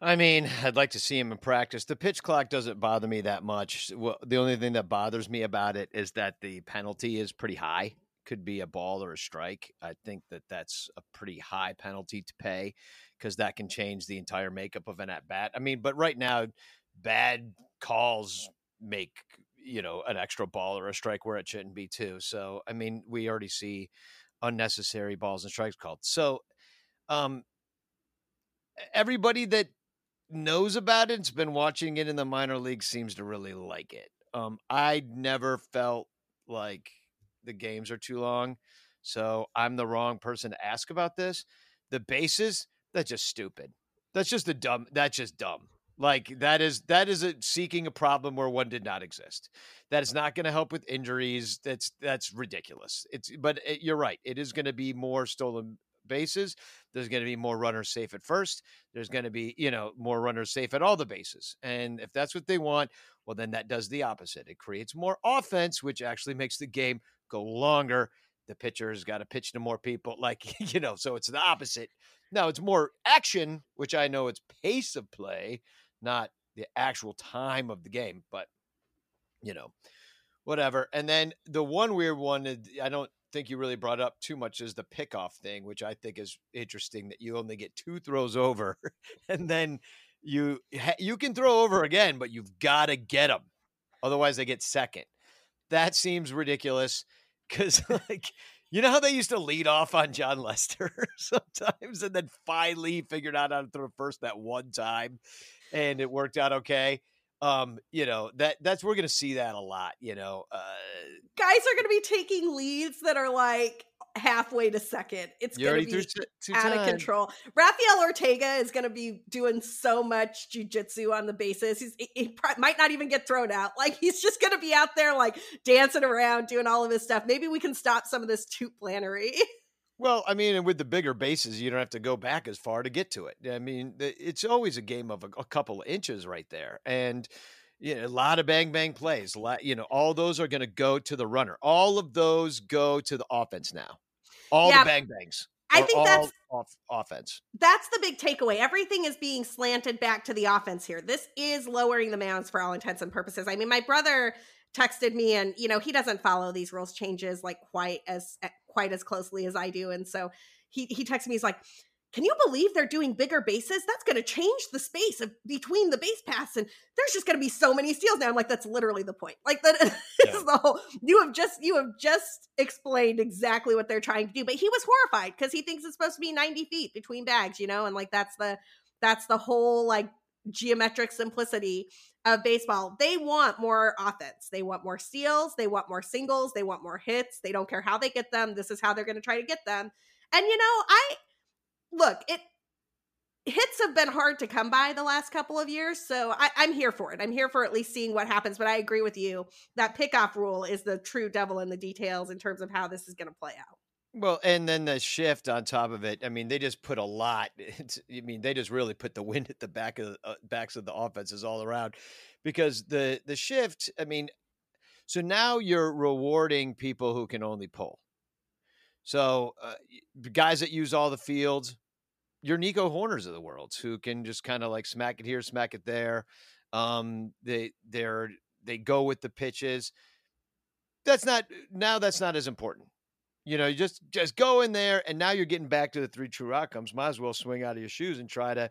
I mean, I'd like to see him in practice. The pitch clock doesn't bother me that much. Well, the only thing that bothers me about it is that the penalty is pretty high. Could be a ball or a strike. I think that that's a pretty high penalty to pay, because that can change the entire makeup of an at-bat. I mean, but right now, bad calls make, you know, an extra ball or a strike where it shouldn't be too. So, I mean, we already see unnecessary balls and strikes called. So, um, everybody that knows about it, has been watching it in the minor league, seems to really like it. Um, I never felt like the games are too long, so I'm the wrong person to ask about this. The bases, that's just stupid. That's just the dumb, that's just dumb. Like that is, that is a seeking a problem where one did not exist. That is not going to help with injuries. That's, that's ridiculous. It's, but it, you're right. It is going to be more stolen bases. There's going to be more runners safe at first. There's going to be, you know, more runners safe at all the bases. And if that's what they want, well, then that does the opposite. It creates more offense, which actually makes the game go longer. The pitcher's got to pitch to more people, like, you know, so it's the opposite. Now it's more action, which I know it's pace of play, not the actual time of the game, but, you know, whatever. And then the one weird one, I don't think you really brought up too much, is the pickoff thing, which I think is interesting, that you only get two throws over and then you, you can throw over again, but you've got to get them. Otherwise they get second. That seems ridiculous. Cause like, you know how they used to lead off on John Lester sometimes, and then finally figured out how to throw first that one time, and it worked out okay. Um, you know, that that's we're going to see that a lot, you know. Uh, Guys are going to be taking leads that are like halfway to second. It's going to be two, two out time. Of control. Rafael Ortega is going to be doing so much jiu-jitsu on the bases. He's, he, he might not even get thrown out. Like, he's just going to be out there like dancing around, doing all of his stuff. Maybe we can stop some of this toot-plannery. Well, I mean, and with the bigger bases, you don't have to go back as far to get to it. I mean, it's always a game of a, a couple of inches right there. And, you know, a lot of bang, bang plays, lot, you know, all those are going to go to the runner. All of those go to the offense now. All yeah, the bang, bangs. I think that's off, offense. That's the big takeaway. Everything is being slanted back to the offense here. This is lowering the mounds for all intents and purposes. I mean, my brother texted me, and, you know, he doesn't follow these rules changes like quite as quite as closely as I do. And so he, he texted me, he's like, can you believe they're doing bigger bases? That's going to change the space of, between the base paths. And there's just going to be so many steals now. I'm like, that's literally the point. Like that is yeah. the whole, you have just, you have just explained exactly what they're trying to do. But he was horrified because he thinks it's supposed to be ninety feet between bags, you know? And like, that's the, that's the whole like geometric simplicity of baseball. They want more offense. They want more steals. They want more singles. They want more hits. They don't care how they get them. This is how they're going to try to get them. And, you know, I look, it hits have been hard to come by the last couple of years. So I, I'm here for it. I'm here for at least seeing what happens. But I agree with you that pickoff rule is the true devil in the details in terms of how this is going to play out. Well, and then the shift on top of it. I mean, they just put a lot. It's, I mean, they just really put the wind at the back of uh, backs of the offenses all around, because the the shift. I mean, so now you're rewarding people who can only pull. So uh, guys that use all the fields, your Nico Hoerners of the world, who can just kind of like smack it here, smack it there. Um, they they're they go with the pitches. That's not now. That's not as important. You know, you just, just go in there, and now you're getting back to the three true outcomes. Might as well swing out of your shoes and try to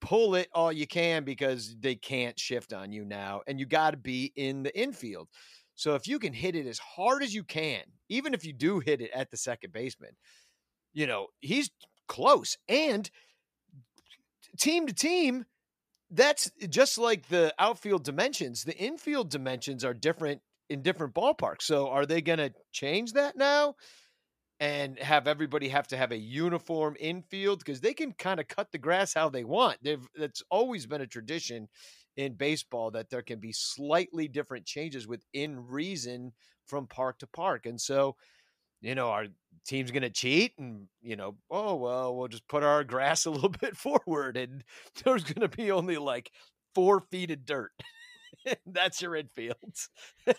pull it all you can, because they can't shift on you now, and you got to be in the infield. So if you can hit it as hard as you can, even if you do hit it at the second baseman, you know, he's close. And team to team, that's just like the outfield dimensions. The infield dimensions are different in different ballparks. So are they going to change that now and have everybody have to have a uniform infield? Because they can kind of cut the grass how they want. They've, that's always been a tradition in baseball that there can be slightly different changes within reason from park to park. And so, you know, our team's going to cheat and, you know, oh, well, we'll just put our grass a little bit forward and there's going to be only like four feet of dirt. That's your infield.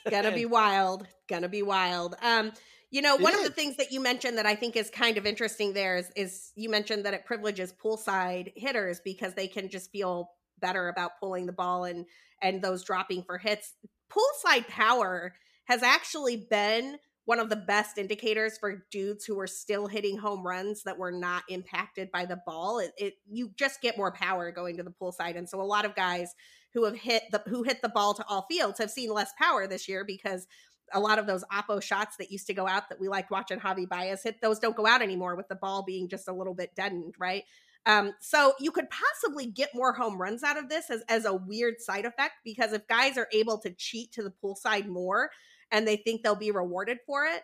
Gonna be wild. Gonna be wild. Um, you know, one yeah. of the things that you mentioned that I think is kind of interesting there is, is you mentioned that it privileges poolside hitters because they can just feel better about pulling the ball and, and those dropping for hits. Poolside power has actually been one of the best indicators for dudes who are still hitting home runs that were not impacted by the ball. It, it you just get more power going to the poolside. And so a lot of guys who have hit the, who hit the ball to all fields have seen less power this year because a lot of those oppo shots that used to go out that we liked watching Javi Baez hit, those don't go out anymore with the ball being just a little bit deadened, right? Um, so you could possibly get more home runs out of this as, as a weird side effect, because if guys are able to cheat to the poolside more, and they think they'll be rewarded for it,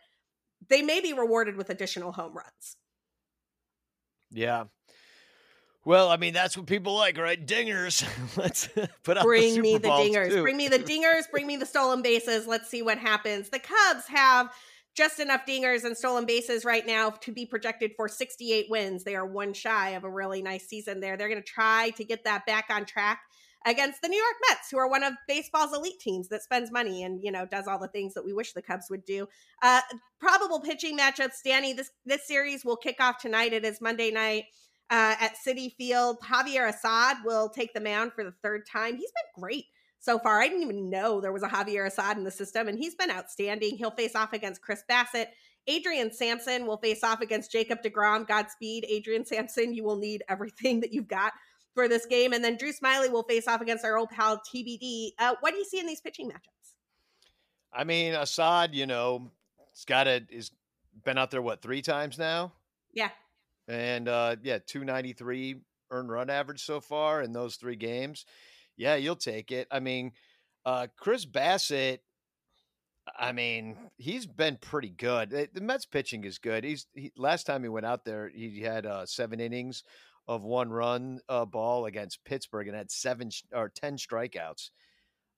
they may be rewarded with additional home runs. Yeah. Well, I mean, that's what people like, right? Dingers. Let's put out Bring the me the dingers. Too. Bring me the dingers. Bring me the stolen bases. Let's see what happens. The Cubs have just enough dingers and stolen bases right now to be projected for sixty-eight wins. They are one shy of a really nice season there. They're going to try to get that back on track against the New York Mets, who are one of baseball's elite teams that spends money and, you know, does all the things that we wish the Cubs would do. Uh, probable pitching matchups, Danny, this, this series will kick off tonight. It is Monday night uh, at Citi Field. Javier Assad will take the mound for the third time. He's been great so far. I didn't even know there was a Javier Assad in the system, and he's been outstanding. He'll face off against Chris Bassett. Adrian Sampson will face off against Jacob DeGrom. Godspeed, Adrian Sampson. You will need everything that you've got for this game. And then Drew Smiley will face off against our old pal T B D. Uh, what do you see in these pitching matchups? I mean, Assad, you know, it's got to, is been out there, what, three times now? Yeah. And uh, yeah, two ninety-three earned run average so far in those three games. Yeah, you'll take it. I mean, uh, Chris Bassett, I mean, he's been pretty good. The Mets pitching is good. He's he, last time he went out there, he had uh, seven innings of one run uh, ball against Pittsburgh and had seven sh- or ten strikeouts.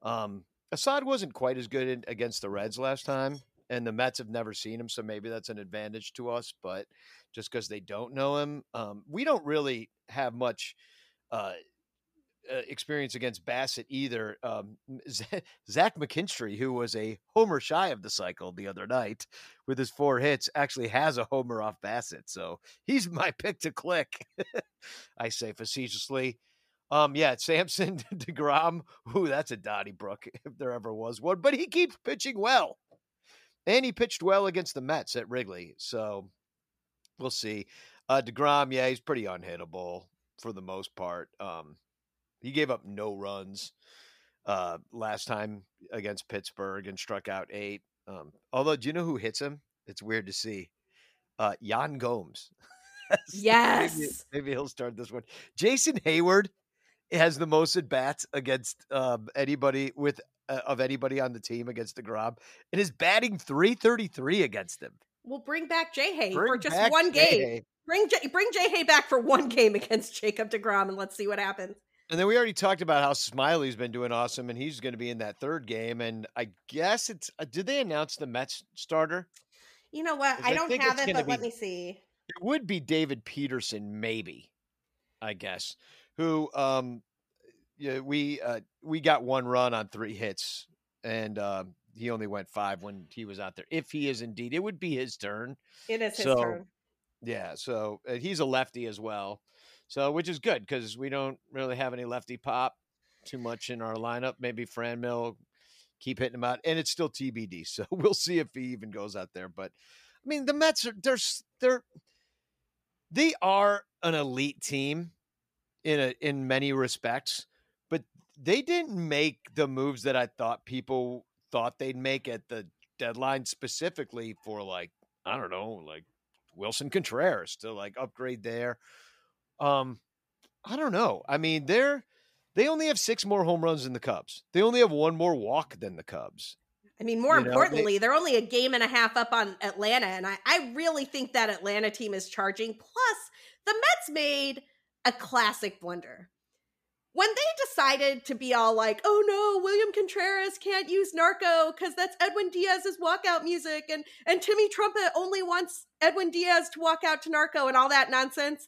Um, Assad wasn't quite as good in, against the Reds last time, and the Mets have never seen him, so maybe that's an advantage to us, but just because they don't know him, um, we don't really have much uh, uh, experience against Bassett either. Um, Z- Zach McKinstry, who was a homer shy of the cycle the other night with his four hits, actually has a homer off Bassett, so he's my pick to click. I say facetiously. Um, yeah, Samson DeGrom. Ooh, that's a Donnybrook if there ever was one, but he keeps pitching well. And he pitched well against the Mets at Wrigley, so we'll see. Uh, DeGrom, yeah, he's pretty unhittable for the most part. Um, he gave up no runs uh, last time against Pittsburgh and struck out eight. Um, although, do you know who hits him? It's weird to see. Uh, Jan Gomes. Yes. Maybe, maybe he'll start this one. Jason Hayward has the most at bats against um, anybody with uh, of anybody on the team against DeGrom, and is batting three thirty-three against him. We'll bring back Jay Hay bring for just one Jay game. Hay. Bring J- bring Jay Hay back for one game against Jacob DeGrom, and let's see what happens. And then we already talked about how Smiley's been doing awesome, and he's going to be in that third game. And I guess it's uh, did they announce the Mets starter? You know what? I, I don't have it, but be- let me see. It would be David Peterson, maybe, I guess, who um, yeah, we uh, we got one run on three hits, and uh, he only went five when he was out there. If he is indeed, it would be his turn. It is his so, turn. Yeah, so uh, he's a lefty as well, so which is good because we don't really have any lefty pop too much in our lineup. Maybe Franmil keep hitting him out, and it's still T B D. So we'll see if he even goes out there. But I mean, the Mets are they're they're. They are an elite team in a, in many respects, but they didn't make the moves that I thought people thought they'd make at the deadline, specifically for like, I don't know, like Wilson Contreras to like upgrade there. Um, I don't know. I mean, they're, They only have six more home runs than the Cubs. They only have one more walk than the Cubs. I mean, more you importantly, know, they, they're only a game and a half up on Atlanta. And I, I really think that Atlanta team is charging. Plus, the Mets made a classic blunder. When they decided to be all like, oh no, William Contreras can't use Narco because that's Edwin Diaz's walkout music. And, and Timmy Trumpet only wants Edwin Diaz to walk out to Narco and all that nonsense.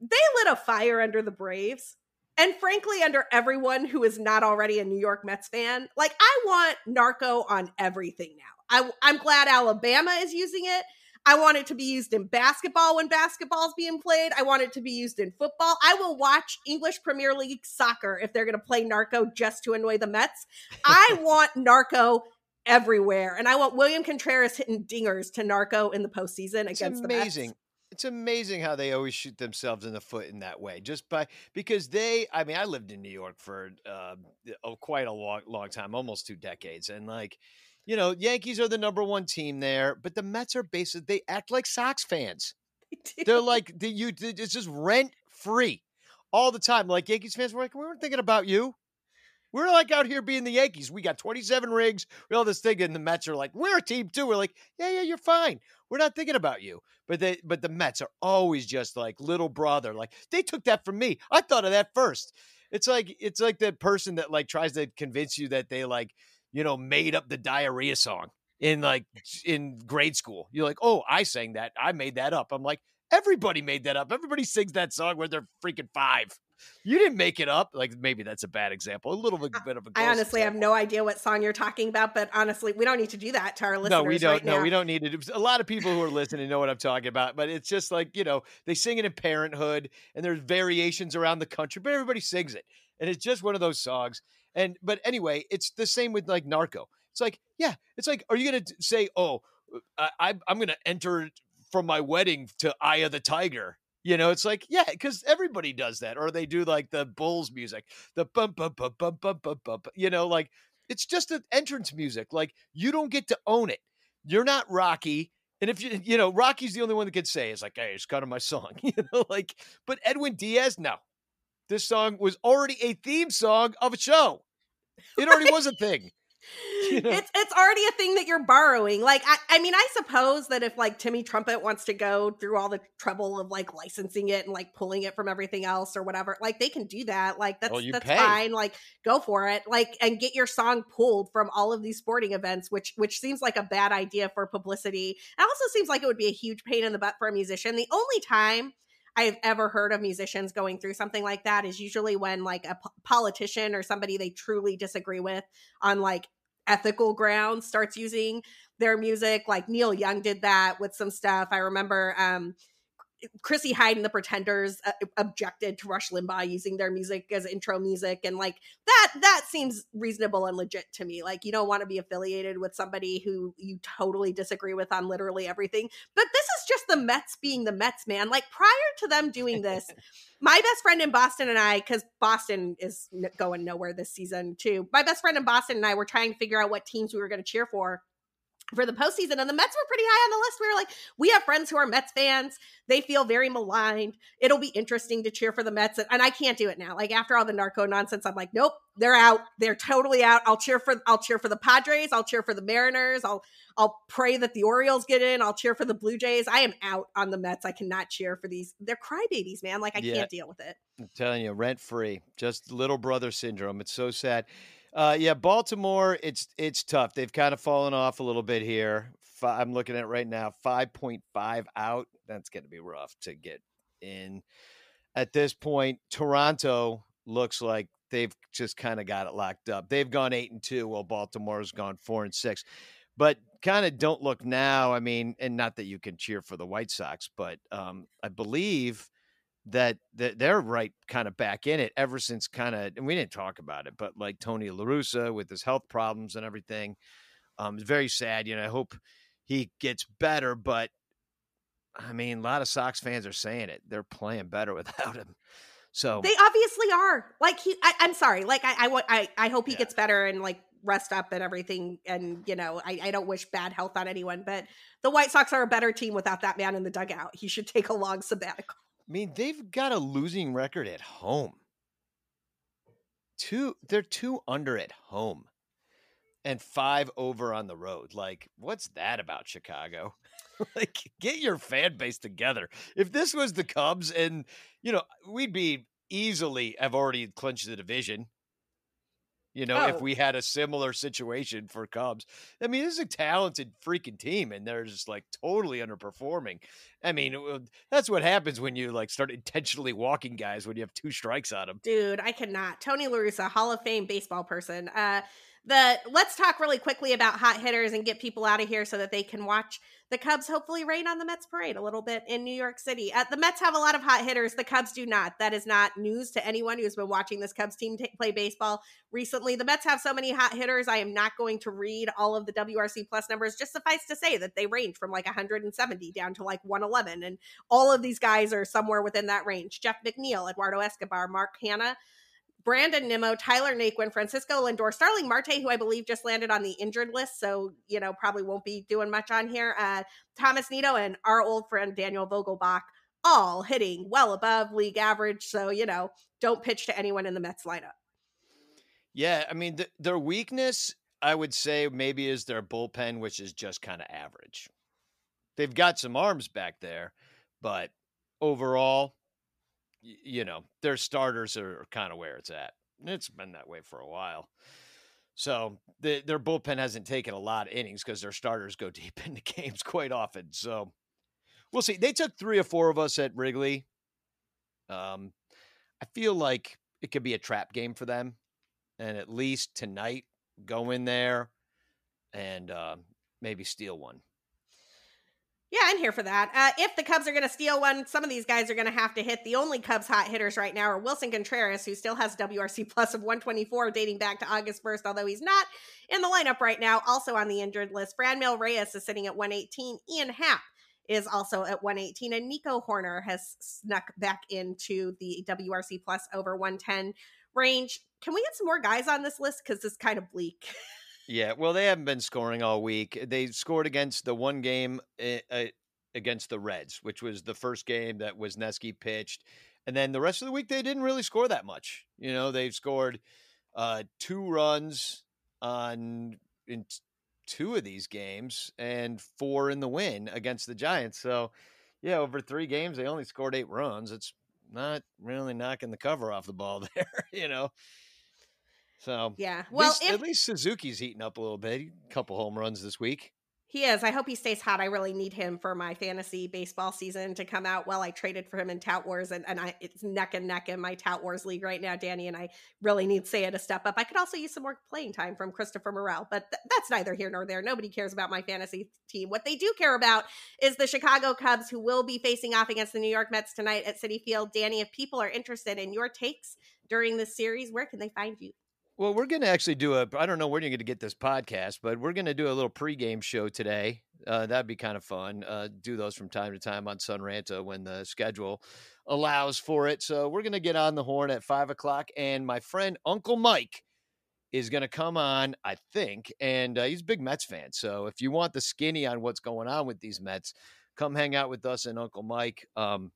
They lit a fire under the Braves. And frankly, under everyone who is not already a New York Mets fan. Like, I want Narco on everything now. I, I'm glad Alabama is using it. I want it to be used in basketball when basketball's being played. I want it to be used in football. I will watch English Premier League soccer if they're going to play Narco just to annoy the Mets. I want Narco everywhere. And I want William Contreras hitting dingers to Narco in the postseason against it's the Mets. Amazing. It's amazing how they always shoot themselves in the foot in that way, just by because they. I mean, I lived in New York for uh, oh, quite a long, long time, almost two decades, and like, you know, Yankees are the number one team there, but the Mets are basically they act like Sox fans. They They're like the you. It's just rent free all the time. Like Yankees fans were like, we weren't thinking about you. We're like out here being the Yankees. We got twenty-seven rigs. We all this thing. And the Mets are like, we're a team too. We're like, yeah, yeah, you're fine. We're not thinking about you. But they, but the Mets are always just like little brother. Like they took that from me. I thought of that first. It's like, it's like the person that like tries to convince you that they like, you know, made up the diarrhea song in like in grade school. You're like, oh, I sang that. I made that up. I'm like, everybody made that up. Everybody sings that song when they're freaking five. You didn't make it up. Like, maybe that's a bad example. A little bit of a. I honestly example. have no idea what song you're talking about, but honestly, we don't need to do that to our listeners. No, we don't. Right no, now. we don't need it. A lot of people who are listening know what I'm talking about, but it's just like, you know, they sing it in Parenthood and there's variations around the country, but everybody sings it. And it's just one of those songs. And, but anyway, it's the same with like Narco. It's like, yeah, it's like, are you going to say, oh, I, I'm going to enter from my wedding to Eye of the Tiger? You know, it's like, yeah, because everybody does that. Or they do like the Bulls music, the bump, bump, bump, bump, bump, bump, bump. You know, like it's just an entrance music. Like you don't get to own it. You're not Rocky. And if you, you know, Rocky's the only one that could say it's like, hey, it's kind of my song, you know, like, but Edwin Diaz, no, this song was already a theme song of a show. It already was a thing. You know? It's it's already a thing that you're borrowing. Like, I, I mean, I suppose that if like Timmy Trumpet wants to go through all the trouble of like licensing it and like pulling it from everything else or whatever, like they can do that. Like that's well, that's pay. fine. Like go for it. Like and get your song pulled from all of these sporting events, which which seems like a bad idea for publicity. It also seems like it would be a huge pain in the butt for a musician. The only time I've ever heard of musicians going through something like that is usually when like a p- politician or somebody they truly disagree with on like ethical grounds starts using their music. Like Neil Young did that with some stuff. I remember um, Chrissy Hyde and the Pretenders uh, objected to Rush Limbaugh using their music as intro music. And like that, that seems reasonable and legit to me. Like you don't want to be affiliated with somebody who you totally disagree with on literally everything. But this is just the Mets being the Mets, man. Like prior to them doing this, my best friend in Boston and I, because Boston is going nowhere this season too. My best friend in Boston and I were trying to figure out what teams we were going to cheer for for the postseason, and the Mets were pretty high on the list. We were like, we have friends who are Mets fans. They feel very maligned. It'll be interesting to cheer for the Mets, and I can't do it now. Like after all the Narco nonsense, I'm like, nope, they're out. They're totally out. I'll cheer for I'll cheer for the Padres. I'll cheer for the Mariners. I'll I'll pray that the Orioles get in. I'll cheer for the Blue Jays. I am out on the Mets. I cannot cheer for these. They're crybabies, man. Like I yeah. can't deal with it. I'm telling you, rent free. Just little brother syndrome. It's so sad. Uh, yeah, Baltimore, it's it's tough. They've kind of fallen off a little bit here. Five, I'm looking at right now, five point five out. That's going to be rough to get in at this point. Toronto looks like they've just kind of got it locked up. They've gone eight and two, while Baltimore's gone four and six. But kind of don't look now. I mean, and not that you can cheer for the White Sox, but um, I believe that they're right kind of back in it ever since kind of, and we didn't talk about it, but like Tony La Russa with his health problems and everything. Um, it's very sad. You know, I hope he gets better, but I mean, a lot of Sox fans are saying it. They're playing better without him. So they obviously are like, he, I, I'm sorry. Like I, I, I, I hope he yeah. gets better and like rest up and everything. And, you know, I, I don't wish bad health on anyone, but the White Sox are a better team without that man in the dugout. He should take a long sabbatical. I mean, they've got a losing record at home. two they're two under at home and five over on the road. Like, what's that about, Chicago? Like, get your fan base together. If this was the Cubs, and you know, we'd be easily have already clinched the division. You know, oh. if we had a similar situation for Cubs. I mean, this is a talented freaking team, and they're just like totally underperforming. I mean, it, that's what happens when you like start intentionally walking guys when you have two strikes on them. Dude, I cannot. Tony La Russa, Hall of Fame baseball person. Uh, the let's talk really quickly about hot hitters and get people out of here so that they can watch the Cubs hopefully rain on the Mets parade a little bit in New York City. Uh, the Mets have a lot of hot hitters. The Cubs do not. That is not news to anyone who's been watching this Cubs team t- play baseball recently. The Mets have so many hot hitters. I am not going to read all of the W R C plus numbers. Just suffice to say that they range from like one hundred seventy down to like one eleven. And all of these guys are somewhere within that range. Jeff McNeil, Eduardo Escobar, Mark Hanna, Brandon Nimmo, Tyler Naquin, Francisco Lindor, Starling Marte, who I believe just landed on the injured list, so, you know, probably won't be doing much on here. Uh, Thomas Nito and our old friend Daniel Vogelbach, all hitting well above league average. So, you know, don't pitch to anyone in the Mets lineup. Yeah, I mean, th- their weakness, I would say, maybe is their bullpen, which is just kind of average. They've got some arms back there, but overall, you know, their starters are kind of where it's at. It's been that way for a while. So the, their bullpen hasn't taken a lot of innings because their starters go deep into games quite often. So we'll see. They took three or four of us at Wrigley. Um, I feel like it could be a trap game for them. And at least tonight, go in there and uh, maybe steal one. Yeah, I'm here for that. Uh, if the Cubs are going to steal one, some of these guys are going to have to hit. The only Cubs hot hitters right now are Wilson Contreras, who still has W R C plus of one twenty-four dating back to August first, although he's not in the lineup right now. Also on the injured list, Franmil Reyes is sitting at one eighteen. Ian Happ is also at one eighteen. And Nico Hoerner has snuck back into the W R C plus over one ten range. Can we get some more guys on this list? Because it's kind of bleak. Yeah, well, they haven't been scoring all week. They scored against the one game uh, against the Reds, which was the first game that Wesneski pitched. And then the rest of the week, they didn't really score that much. You know, they've scored uh, two runs on in two of these games and four in the win against the Giants. So, yeah, over three games, they only scored eight runs. It's not really knocking the cover off the ball there, you know. So yeah, well, at least, if, at least Suzuki's heating up a little bit. A couple home runs this week. He is. I hope he stays hot. I really need him for my fantasy baseball season to come out. Well, I traded for him in Tout Wars, and, and I, it's neck and neck in my Tout Wars league right now, Danny, and I really need Saya to step up. I could also use some more playing time from Christopher Morel, but th- that's neither here nor there. Nobody cares about my fantasy team. What they do care about is the Chicago Cubs, who will be facing off against the New York Mets tonight at Citi Field. Danny, if people are interested in your takes during this series, where can they find you? Well, we're going to actually do a, I don't know where you're going to get this podcast, but we're going to do a little pregame show today. Uh, that'd be kind of fun. Uh, do those from time to time on Sonranto when the schedule allows for it. So we're going to get on the horn at five o'clock, and my friend Uncle Mike is going to come on, I think, and uh, he's a big Mets fan. So if you want the skinny on what's going on with these Mets, come hang out with us and Uncle Mike. Um,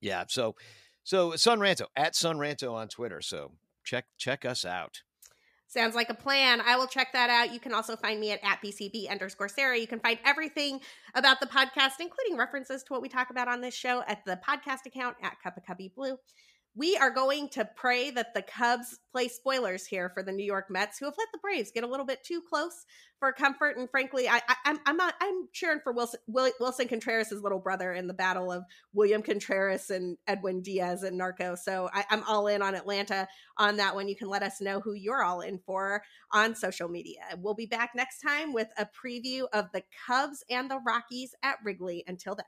yeah. So, so Sonranto at Sonranto on Twitter. So Check check us out. Sounds like a plan. I will check that out. You can also find me at, at B C B underscore Sarah. You can find everything about the podcast, including references to what we talk about on this show, at the podcast account at Cup of Cubby Blue. We are going to pray that the Cubs play spoilers here for the New York Mets, who have let the Braves get a little bit too close for comfort. And frankly, I, I, I'm I'm not, I'm cheering for Wilson Wilson Contreras' little brother in the battle of William Contreras and Edwin Diaz and Narco. So I, I'm all in on Atlanta on that one. You can let us know who you're all in for on social media. We'll be back next time with a preview of the Cubs and the Rockies at Wrigley. Until then.